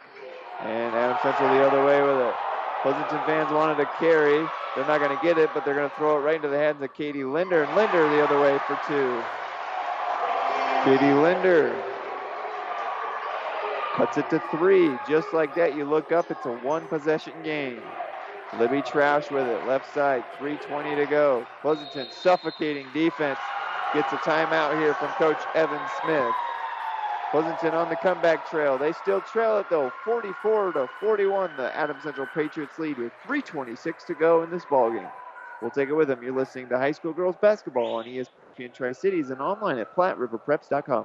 And Adams Central the other way with it. Pleasanton fans wanted to carry. They're not going to get it, but they're going to throw it right into the hands of Katie Linder. And Linder the other way for two. Katie Linder cuts it to three. Just like that, you look up, it's a one-possession game. Libby Troush with it, left side, three twenty to go. Pleasanton suffocating defense. Gets a timeout here from Coach Evan Smith. Pleasanton on the comeback trail. They still trail it, though. forty-four to forty-one, the Adams Central Patriots lead with three twenty-six to go in this ballgame. We'll take it with them. You're listening to High School Girls Basketball on E S P N Tri-Cities and online at Platte River Preps dot com.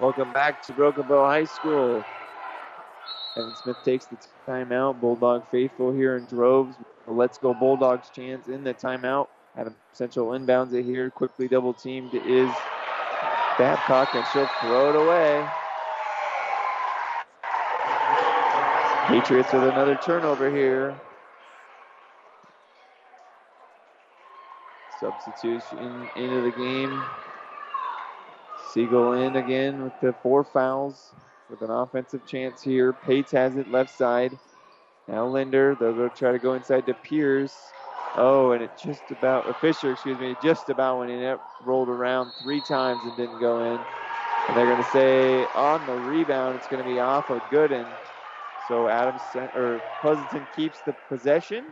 Welcome back to Broken Bow High School. Evan Smith takes the timeout. Bulldog faithful here in droves. The Let's Go Bulldogs chance in the timeout. Adam Central inbounds it here. Quickly double teamed is Babcock, and she'll throw it away. Patriots with another turnover here. Substitution into the game. Siegel in again with the four fouls with an offensive chance here. Pates has it left side. Now Linder, they'll go try to go inside to Pierce. Oh, and it just about, or Fisher, excuse me, just about went in. It rolled around three times and didn't go in. And they're going to say on the rebound, it's going to be off of Gooden. So Adams, or Pleasanton keeps the possession.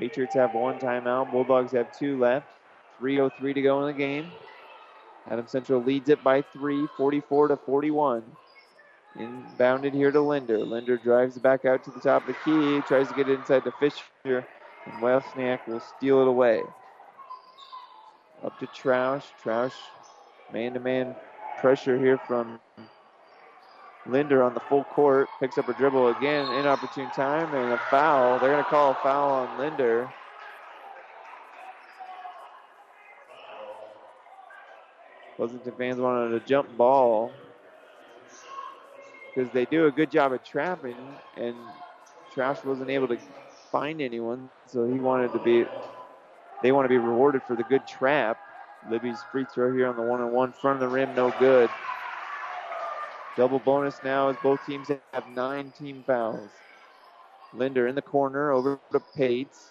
Patriots have one timeout. Bulldogs have two left. three oh three to go in the game. Adams Central leads it by three, forty-four to forty-one. Inbounded here to Linder. Linder drives back out to the top of the key, tries to get it inside to Fisher, and Wellensiek will steal it away. Up to Troush. Troush, man-to-man pressure here from Linder on the full court. Picks up a dribble again, inopportune time, and a foul. They're going to call a foul on Linder. Pleasanton fans wanted a jump ball because they do a good job of trapping, and Troush wasn't able to find anyone, so he wanted to be, they want to be rewarded for the good trap. Libby's free throw here on the one-on-one, front of the rim, no good. Double bonus now as both teams have nine team fouls. Linder in the corner, over to Pates.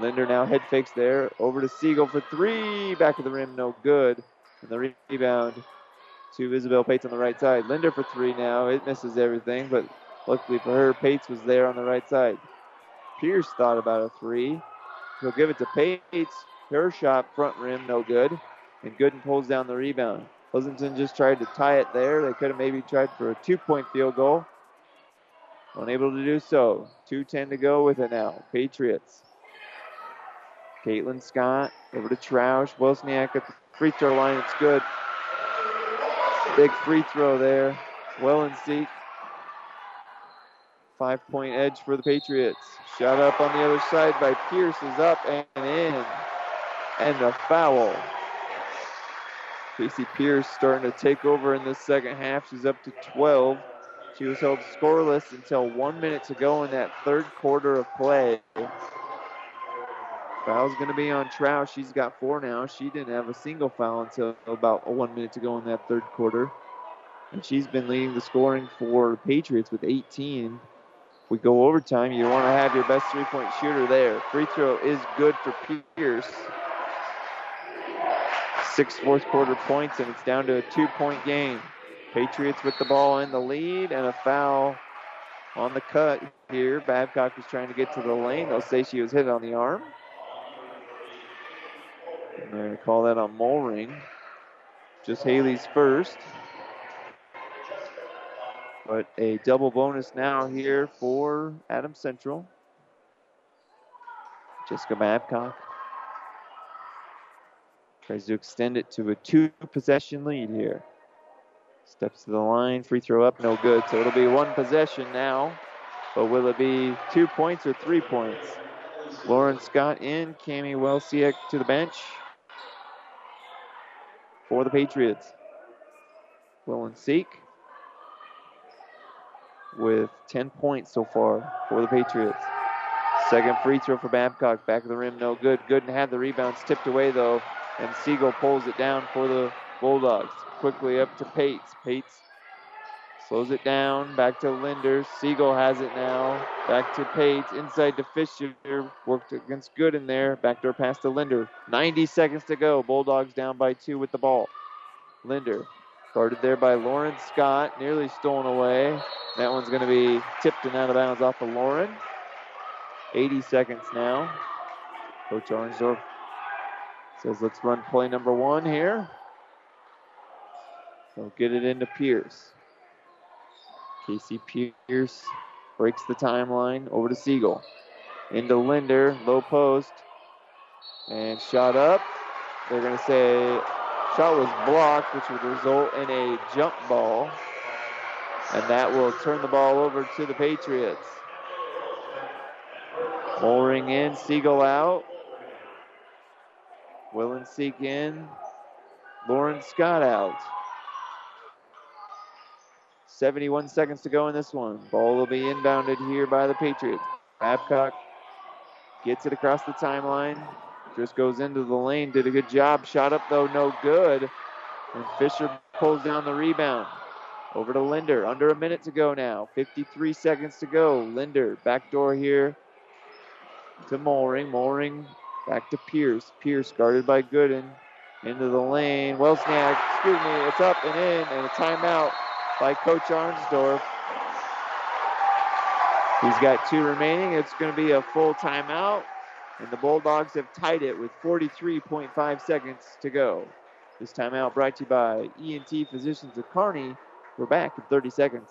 Linder now head fakes there, over to Siegel for three, back of the rim, no good. And the rebound to Isabel Pates on the right side. Linder for three now. It misses everything, but luckily for her, Pates was there on the right side. Pierce thought about a three. He'll give it to Pates. Her shot, front rim, no good. And Gooden pulls down the rebound. Pleasanton just tried to tie it there. They could have maybe tried for a two-point field goal. Unable to do so. two ten to go with it now. Patriots. Caitlin Scott over to Troush. Wellensiek at the free throw line, it's good. Big free throw there. Wellensiek. Five point edge for the Patriots. Shot up on the other side by Pierce is up and in. And a foul. Casey Pierce starting to take over in this second half. She's up to twelve. She was held scoreless until one minute to go in that third quarter of play. Foul's going to be on Troush. She's got four now. She didn't have a single foul until about one minute to go in that third quarter. And she's been leading the scoring for the Patriots with eighteen. We go overtime. You want to have your best three-point shooter there. Free throw is good for Pierce. Six fourth quarter points, and it's down to a two-point game. Patriots with the ball in the lead, and a foul on the cut here. Babcock was trying to get to the lane. They'll say she was hit on the arm. And they're going to call that on Mulring. Just Haley's first. But a double bonus now here for Adams Central. Jessica Babcock tries to extend it to a two-possession lead here. Steps to the line, free throw up, no good. So it'll be one possession now. But will it be two points or three points? Lauren Scott in, Cammie Wellensiek to the bench for the Patriots. Wellensiek with ten points so far for the Patriots. Second free throw for Babcock. Back of the rim, no good. Gooden had the rebounds tipped away, though, and Siegel pulls it down for the Bulldogs. Quickly up to Pates. Pates slows it down. Back to Linder. Siegel has it now. Back to Pates. Inside to Fisher. Worked against Gooden there. Backdoor pass to Linder. ninety seconds to go. Bulldogs down by two with the ball. Linder guarded there by Lauren Scott. Nearly stolen away. That one's going to be tipped and out of bounds off of Lauren. eighty seconds now. Coach Orensdorf says, let's run play number one here. They'll get it into Pierce. Casey Pierce breaks the timeline over to Siegel. Into Linder, low post. And shot up. They're going to say shot was blocked, which would result in a jump ball. And that will turn the ball over to the Patriots. Bullring in, Siegel out. Wellensiek in, Lauren Scott out. seventy-one seconds to go in this one. Ball will be inbounded here by the Patriots. Babcock gets it across the timeline. Just goes into the lane, did a good job. Shot up though, no good. And Fisher pulls down the rebound. Over to Linder, under a minute to go now. fifty-three seconds to go. Linder, backdoor here to Mollering. Mollering back to Pierce. Pierce guarded by Gooden. Into the lane. Wellensiek, excuse me, it's up and in. And a timeout by Coach Arnsdorf. He's got two remaining. It's going to be a full timeout. And the Bulldogs have tied it with forty-three point five seconds to go. This timeout brought to you by E N T Physicians of Kearney. We're back in thirty seconds.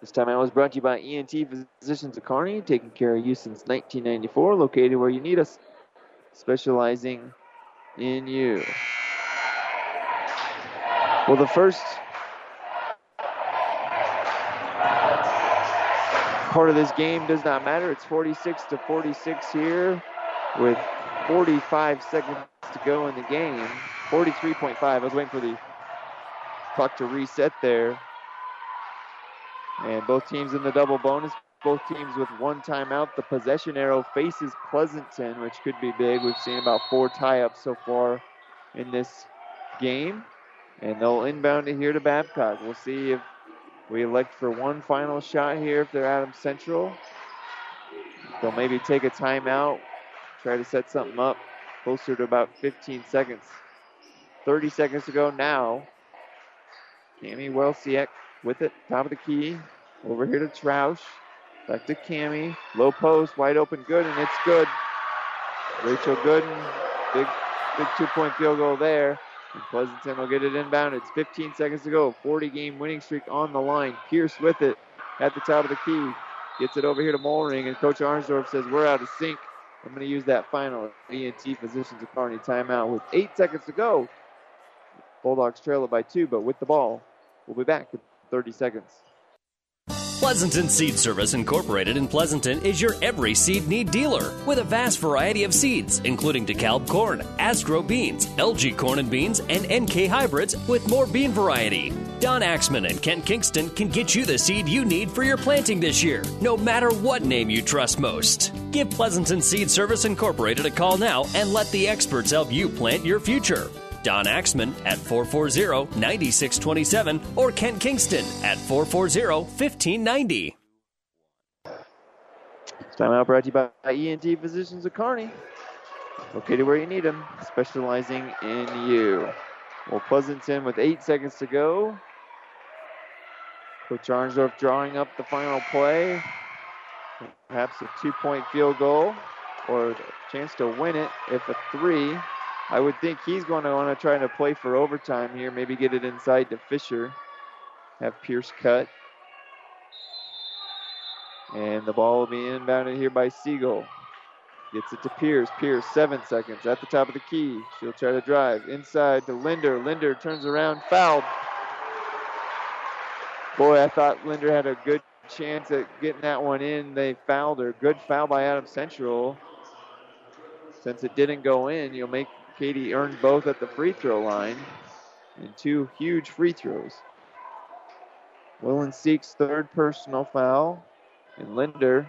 This timeout was brought to you by E N T Physicians of Kearney, taking care of you since nineteen ninety-four, located where you need us, specializing in you. Well, the first part of this game does not matter. It's forty-six to forty-six here with forty-five seconds to go in the game. forty-three point five. I was waiting for the clock to reset there. And both teams in the double bonus, both teams with one timeout. The possession arrow faces Pleasanton, which could be big. We've seen about four tie-ups so far in this game. And they'll inbound it here to Babcock. We'll see if we elect for one final shot here if they're Adams Central. They'll maybe take a timeout, try to set something up closer to about fifteen seconds. thirty seconds to go now. Cammie Wellensiek with it, top of the key, over here to Troush, back to Cammie, low post, wide open, good, and it's good. Rachel Gooden, big, big two-point field goal there, and Pleasanton will get it inbound. It's fifteen seconds to go, forty-game winning streak on the line. Pierce with it at the top of the key, gets it over here to Mollering, and Coach Arnsdorf says, we're out of sync. I'm going to use that final E N T Physicians of Kearney timeout with eight seconds to go. Bulldogs trail it by two, but with the ball, we'll be back thirty seconds. Pleasanton Seed Service Incorporated in Pleasanton is your every seed need dealer with a vast variety of seeds, including DeKalb corn, Astro beans, L G corn and beans, and N K hybrids with more bean variety. Don Axman and Kent Kingston can get you the seed you need for your planting this year, no matter what name you trust most. Give Pleasanton Seed Service Incorporated a call now and let the experts help you plant your future. Don Axman at four four zero, nine six two seven or Kent Kingston at four four zero, one five nine zero. It's time out brought to you by E N T Physicians of Kearney. Located where you need them, specializing in you. Well, Pleasanton with eight seconds to go. Coach Arnsdorf drawing up the final play. perhaps a two-point field goal or a chance to win it if a three. I would think he's going to want to try to play for overtime here, maybe get it inside to Fisher, have Pierce cut. And the ball will be inbounded here by Siegel. Gets it to Pierce. Pierce, seven seconds at the top of the key. She'll try to drive inside to Linder. Linder turns around, fouled. Boy, I thought Linder had a good chance at getting that one in. They fouled her. Good foul by Adams Central. Since it didn't go in, you'll make Katie earn both at the free throw line. And two huge free throws. Wellensiek's third personal foul. And Linder,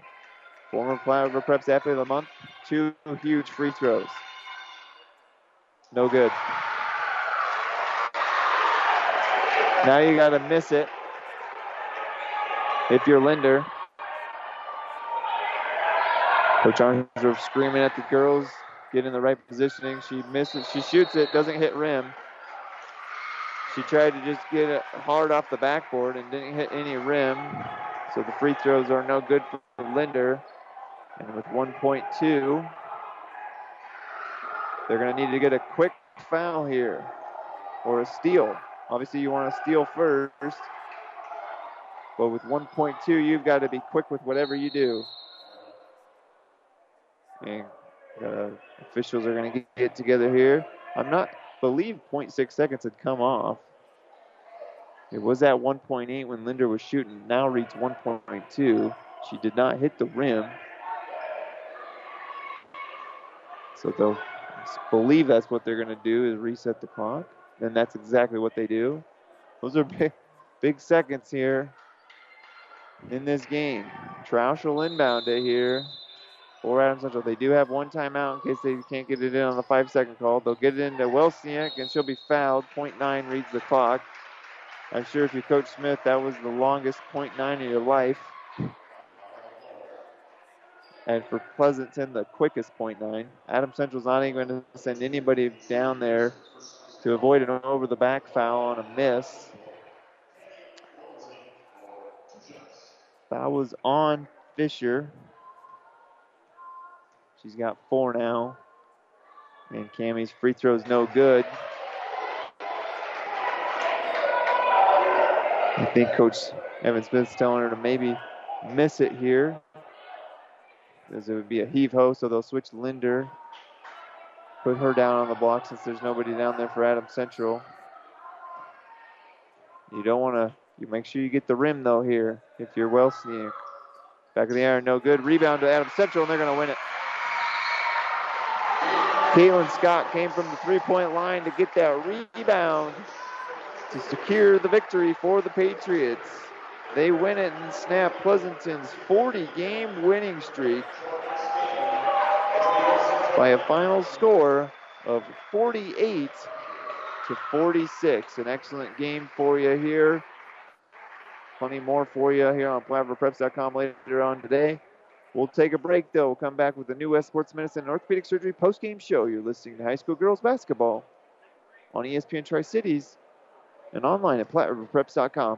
former Platte River Preps athlete of the month, two huge free throws. No good. Now you got to miss it if you're Linder. Coach Arnsdorf screaming at the girls, get in the right positioning. She misses. She shoots it, doesn't hit rim. She tried to just get it hard off the backboard and didn't hit any rim. So the free throws are no good for Linder. And with one point two, they're going to need to get a quick foul here or a steal. Obviously, you want to steal first. But with one point two, you've got to be quick with whatever you do. And the officials are going to get together here. I'm not believe point six seconds had come off. It was at one point eight when Linder was shooting. Now reads one point two. She did not hit the rim. So they'll believe that's what they're going to do is reset the clock. And that's exactly what they do. Those are big, big seconds here in this game. Troush will inbound it here for Adams Central. They do have one timeout in case they can't get it in on the five-second call. They'll get it into Wellensiek, and she'll be fouled. point nine reads the clock. I'm sure if you're Coach Smith, that was the longest point nine of your life. And for Pleasanton, the quickest point nine. Adams Central's not even going to send anybody down there to avoid an over-the-back foul on a miss. Foul was on Fisher. She's got four now. And Cammie's free throw's no good. I think Coach Evan Smith's telling her to maybe miss it here, as it would be a heave-ho, so they'll switch Linder, put her down on the block since there's nobody down there for Adams Central. You don't want to, you make sure you get the rim, though, here, if you're Wellensiek. Back of the iron, no good. Rebound to Adams Central, and they're going to win it. Caitlin Scott came from the three-point line to get that rebound to secure the victory for the Patriots. They win it and snap Pleasanton's forty-game winning streak by a final score of forty-eight to forty-six. An excellent game for you here. Plenty more for you here on Platte River Preps dot com later on today. We'll take a break, though. We'll come back with the New West Sports Medicine and Orthopedic Surgery postgame show. You're listening to High School Girls Basketball on E S P N Tri-Cities and online at Platte River Preps dot com.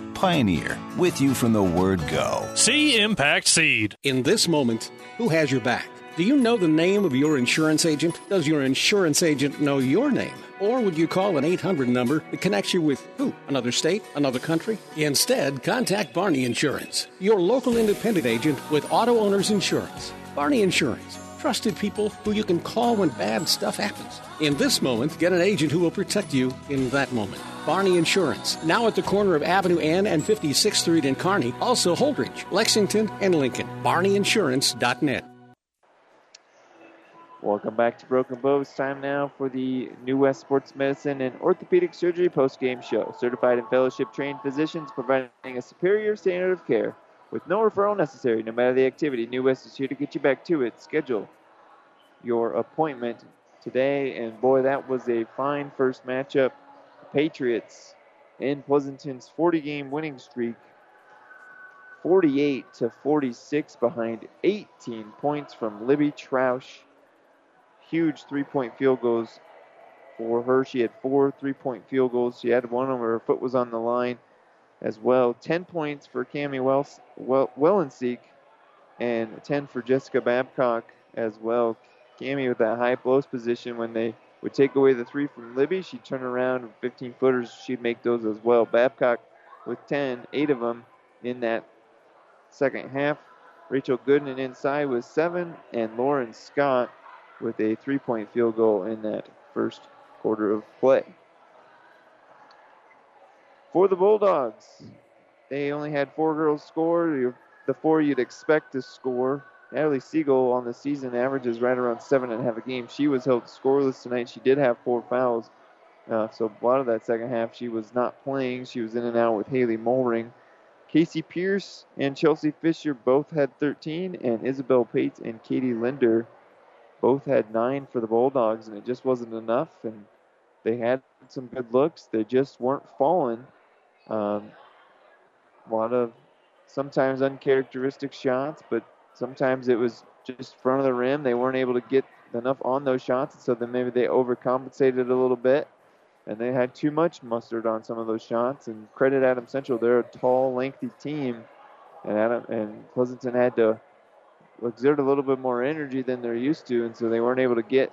Pioneer, with you from the word go. See Impact Seed. In this moment, who has your back? Do you know the name of your insurance agent? Does your insurance agent know your name? Or would you call an eight hundred number that connects you with who? Another state? Another country? Instead, contact Barney Insurance, your local independent agent with auto owners insurance. Barney Insurance. Trusted people who you can call when bad stuff happens. In this moment, get an agent who will protect you in that moment. Barney Insurance, now at the corner of Avenue N and fifty-sixth Street in Kearney, also Holdridge, Lexington, and Lincoln. Barney Insurance dot net. Welcome back to Broken Bow. It's time now for the New West Sports Medicine and Orthopedic Surgery Postgame Show. Certified and fellowship-trained physicians providing a superior standard of care. With no referral necessary, no matter the activity, New West is here to get you back to it. Schedule your appointment today. And, boy, that was a fine first matchup. The Patriots in Pleasanton's forty-game winning streak, forty-eight to forty-six, behind eighteen points from Libby Troush. Huge three-point field goals for her. She had four three-point field goals. She had one where her foot was on the line as well. ten points for Cammie Wellensiek and ten for Jessica Babcock as well. Cammie with that high blows position, when they would take away the three from Libby, she'd turn around with fifteen-footers. She'd make those as well. Babcock with ten, eight of them in that second half. Rachel Gooden inside with seven, and Lauren Scott with a three-point field goal in that first quarter of play. For the Bulldogs, they only had four girls score, the four you'd expect to score. Natalie Siegel on the season averages right around seven and a half a game. She was held scoreless tonight. She did have four fouls, uh, so a lot of that second half she was not playing. She was in and out with Haley Mulring. Casey Pierce and Chelsea Fisher both had thirteen, and Isabel Pates and Katie Linder both had nine for the Bulldogs, and it just wasn't enough. And they had some good looks. They just weren't falling. Um, a lot of sometimes uncharacteristic shots, but sometimes it was just front of the rim. They weren't able to get enough on those shots, so then maybe they overcompensated a little bit, and they had too much mustard on some of those shots. And credit Adams Central. They're a tall, lengthy team, and Adam and Pleasanton had to exert a little bit more energy than they're used to, and so they weren't able to get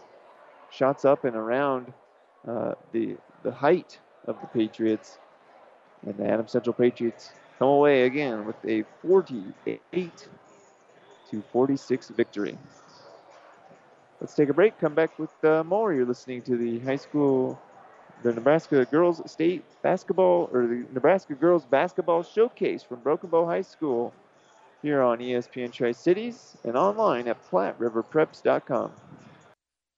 shots up and around uh, the the height of the Patriots. And the Adams Central Patriots come away again with a forty-eight to forty-six victory. Let's take a break. Come back with uh, more. You're listening to the high school, the Nebraska Girls State Basketball, or the Nebraska Girls Basketball Showcase from Broken Bow High School, here on E S P N Tri-Cities and online at Platte River Preps dot com.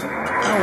Oh,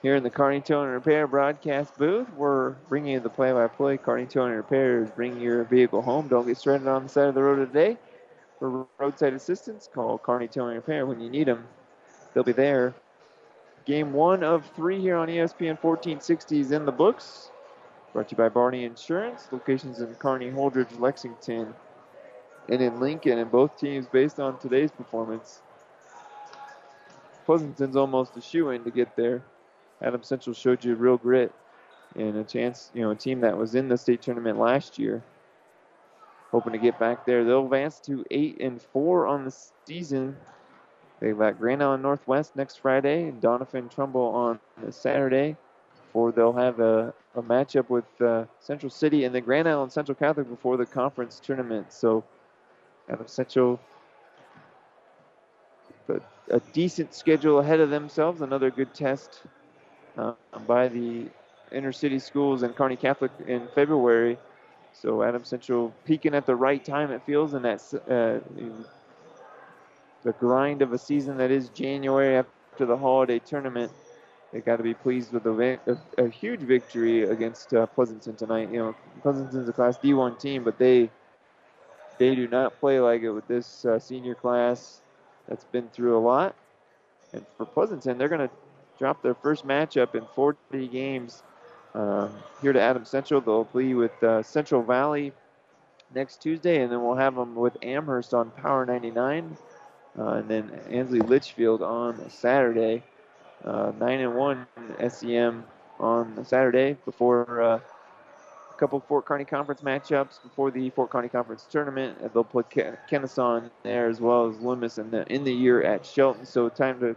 Here in the Kearney Tow and Repair broadcast booth, we're bringing you the play-by-play. Kearney Tow and Repair is bringing your vehicle home. Don't get stranded on the side of the road today. For roadside assistance, call Kearney Tow and Repair when you need them. They'll be there. Game one of three here on E S P N fourteen sixty is in the books. Brought to you by Barney Insurance. Locations in Kearney, Holdridge, Lexington, and in Lincoln. And both teams based on today's performance. Pleasanton's almost a shoo-in to get there. Adams Central showed you real grit and a chance, you know, a team that was in the state tournament last year. Hoping to get back there. They'll advance to eight and four on the season. They've got Grand Island Northwest next Friday and Donovan Trumbull on Saturday. Before they'll have a, a matchup with uh, Central City and the Grand Island Central Catholic before the conference tournament. So, Adams Central, but a decent schedule ahead of themselves. Another good test uh, by the inner city schools and Kearney Catholic in February. So, Adams Central peaking at the right time, it feels, and that's. Uh, The grind of a season that is January after the holiday tournament. They got to be pleased with a, a, a huge victory against uh, Pleasanton tonight. You know, Pleasanton's a Class D one team, but they they do not play like it with this uh, senior class that's been through a lot. And for Pleasanton, they're going to drop their first matchup in forty games uh, here to Adams Central. They'll play with uh, Central Valley next Tuesday, and then we'll have them with Amherst on Power ninety-nine. Uh, and then Ansley Litchfield on Saturday, uh, nine and one S E M on Saturday before uh, a couple of Fort Kearney Conference matchups before the Fort Kearney Conference tournament. They'll play Ke- Kennesaw there as well as Loomis in the, in the year at Shelton. So time to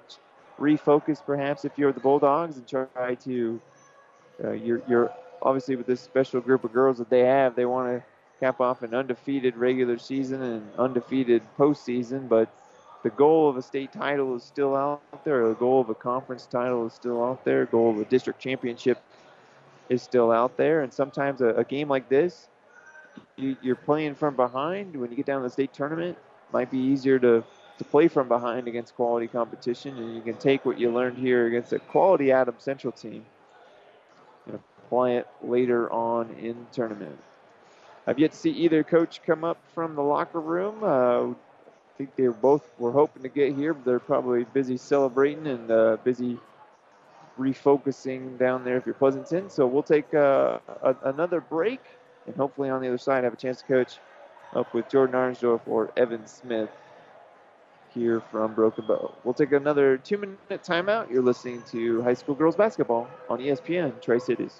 refocus perhaps if you're the Bulldogs and try to uh, – you're, you're obviously with this special group of girls that they have, they want to cap off an undefeated regular season and undefeated postseason, but – the goal of a state title is still out there. The goal of a conference title is still out there. The goal of a district championship is still out there. And sometimes a, a game like this, you, you're playing from behind. When you get down to the state tournament, it might be easier to, to play from behind against quality competition, and you can take what you learned here against a quality Adams Central team and apply it later on in the tournament. I've yet to see either coach come up from the locker room. Uh, I think they both were hoping to get here, but they're probably busy celebrating and uh, busy refocusing down there if you're Pleasanton. So we'll take uh, a, another break, and hopefully on the other side have a chance to coach up with Jordan Arnsdorf or Evan Smith here from Broken Bow. We'll take another two-minute timeout. You're listening to High School Girls Basketball on E S P N Tri-Cities.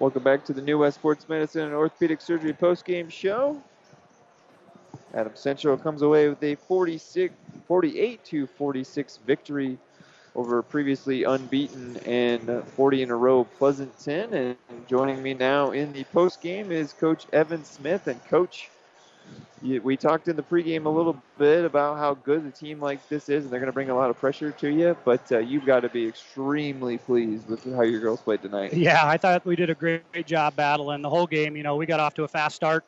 Welcome back to the New West Sports Medicine and Orthopedic Surgery postgame show. Adams Central comes away with a forty-eight to forty-six victory over previously unbeaten and forty in a row Pleasanton. And joining me now in the postgame is Coach Evan Smith. And Coach, you, we talked in the pregame a little bit about how good a team like this is, and they're going to bring a lot of pressure to you, but uh, you've got to be extremely pleased with how your girls played tonight. Yeah, I thought we did a great, great job battling the whole game. You know, we got off to a fast start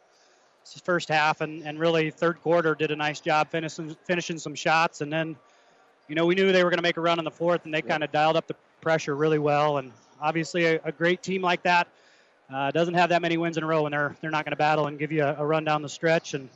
first half, and, and really third quarter did a nice job finishing, finishing some shots, and then, you know, we knew they were going to make a run in the fourth, and they yeah. kind of dialed up the pressure really well, and obviously a, a great team like that uh, doesn't have that many wins in a row, and they're they're not going to battle and give you a, a run down the stretch. And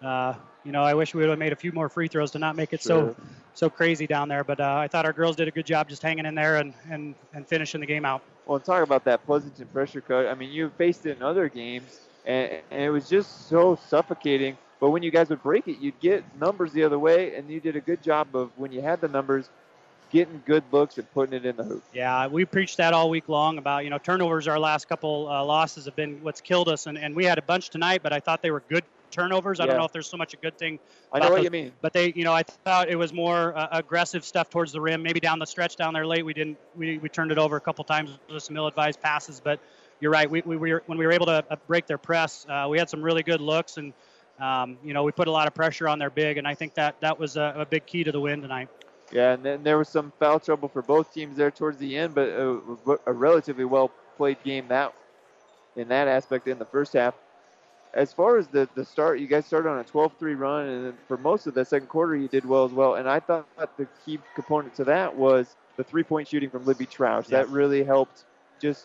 uh, you know, I wish we would have made a few more free throws to not make it sure. so so crazy down there, but uh, I thought our girls did a good job just hanging in there and, and, and finishing the game out. Well, talk about that Pleasanton pressure cut. I mean, you faced it in other games, and it was just so suffocating. But when you guys would break it, you'd get numbers the other way, and you did a good job of, when you had the numbers, getting good looks and putting it in the hoop. Yeah, we preached that all week long about, you know, turnovers. Our last couple uh, losses have been what's killed us, and, and we had a bunch tonight, but I thought they were good turnovers. I yeah. don't know if there's so much a good thing. I know what those, you mean. But they, you know, I thought it was more uh, aggressive stuff towards the rim. Maybe down the stretch down there late, we didn't. We, we turned it over a couple times with some ill-advised passes, but you're right. We, we were, when we were able to break their press, uh, we had some really good looks, and um, you know, we put a lot of pressure on their big, and I think that that was a, a big key to the win tonight. Yeah, and then there was some foul trouble for both teams there towards the end, but a, a relatively well played game that in that aspect in the first half. As far as the, the start, you guys started on a twelve three run, and for most of the second quarter, you did well as well. And I thought the key component to that was the three point shooting from Libby Troush. Yes. That really helped just,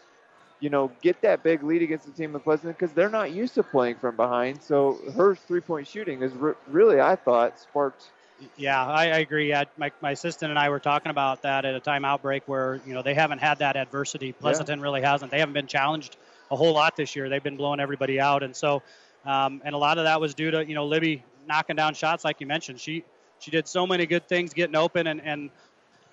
you know, get that big lead against the team of Pleasanton, because they're not used to playing from behind. So her three-point shooting is re- really, I thought, sparked. Yeah, I, I agree. I, my, my assistant and I were talking about that at a timeout break where, you know, they haven't had that adversity. Pleasanton yeah. really hasn't. They haven't been challenged a whole lot this year. They've been blowing everybody out. And so, um, and a lot of that was due to, you know, Libby knocking down shots like you mentioned. She she did so many good things getting open, and, and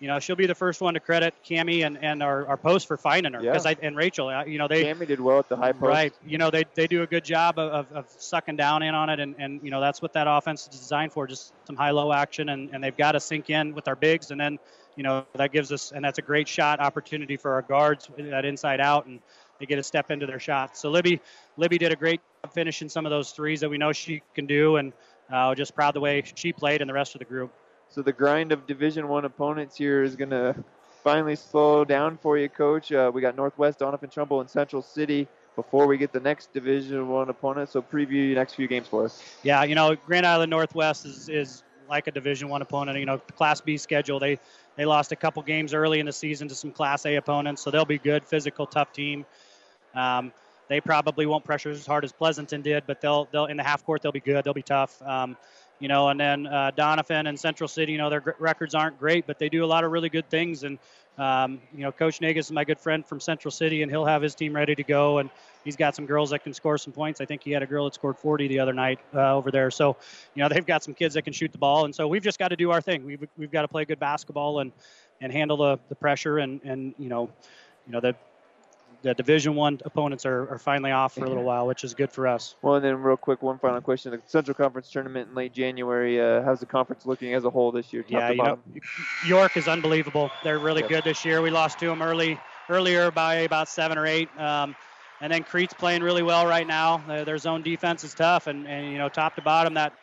you know, she'll be the first one to credit Cammie and, and our, our post for finding her. Yeah. I, and Rachel, you know, they... Cammie did well at the high post. Right. You know, they they do a good job of, of sucking down in on it, and, and, you know, that's what that offense is designed for, just some high-low action, and, and they've got to sink in with our bigs, and then, you know, that gives us... And that's a great shot opportunity for our guards, that inside out, and they get a step into their shots. So Libby Libby did a great job finishing some of those threes that we know she can do, and uh, just proud of the way she played and the rest of the group. So the grind of Division One opponents here is going to finally slow down for you, Coach. Uh, we got Northwest, Donovan, Trumbull, and Central City before we get the next Division One opponent. So preview your next few games for us. Yeah, you know, Grand Island Northwest is, is like a Division One opponent. You know, Class B schedule. They they lost a couple games early in the season to some Class A opponents, so they'll be good, physical, tough team. Um, they probably won't pressure as hard as Pleasanton did, but they'll they'll in the half court they'll be good. They'll be tough. Um, You know, and then uh, Donovan and Central City, you know, their g- records aren't great, but they do a lot of really good things. And, um, you know, Coach Negus is my good friend from Central City, and he'll have his team ready to go. And he's got some girls that can score some points. I think he had a girl that scored forty the other night uh, over there. So, you know, they've got some kids that can shoot the ball. And so we've just got to do our thing. We've, we've got to play good basketball and, and handle the, the pressure. And, and, you know, you know, the The Division One opponents are, are finally off for a little while, which is good for us. Well, and then real quick, one final question. The Central Conference Tournament in late January, uh, how's the conference looking as a whole this year? Top yeah, to you know, York is unbelievable. They're really yes. good this year. We lost to them early, earlier by about seven or eight. Um, and then Crete's playing really well right now. Their, their zone defense is tough, and, and, you know, top to bottom, that,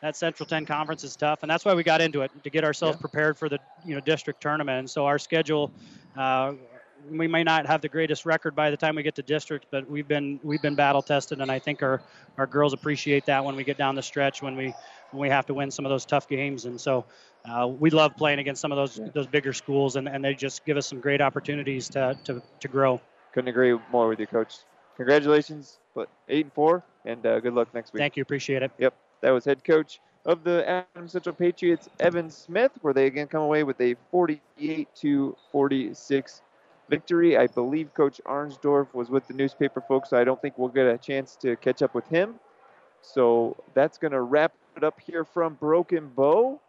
that Central ten Conference is tough. And that's why we got into it, to get ourselves yeah. prepared for the, you know, district tournament. And so our schedule uh, – we may not have the greatest record by the time we get to district, but we've been we've been battle tested, and I think our, our girls appreciate that when we get down the stretch, when we when we have to win some of those tough games. And so uh, we love playing against some of those yeah. those bigger schools, and, and they just give us some great opportunities to, to, to grow. Couldn't agree more with you, Coach. Congratulations, but eight and four, and uh, good luck next week. Thank you, appreciate it. Yep, that was head coach of the Adams Central Patriots, Evan Smith, where they again come away with a forty-eight to forty-six victory. I believe Coach Arnsdorf was with the newspaper folks, so I don't think we'll get a chance to catch up with him. So that's going to wrap it up here from Broken Bow.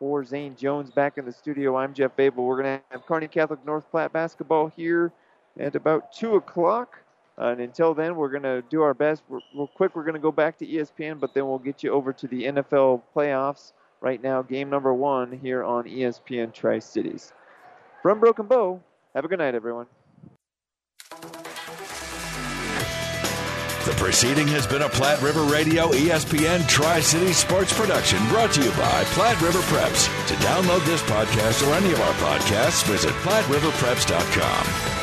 For Zane Jones back in the studio, I'm Jeff Babel. We're going to have Kearney Catholic North Platte basketball here at about two o'clock. And until then, we're going to do our best. We're, real quick, we're going to go back to E S P N, but then we'll get you over to the N F L playoffs. Right now, game number one here on E S P N Tri-Cities. From Broken Bow, have a good night, everyone. The proceeding has been a Platte River Radio E S P N Tri-City Sports production brought to you by Platte River Preps. To download this podcast or any of our podcasts, visit platte river preps dot com.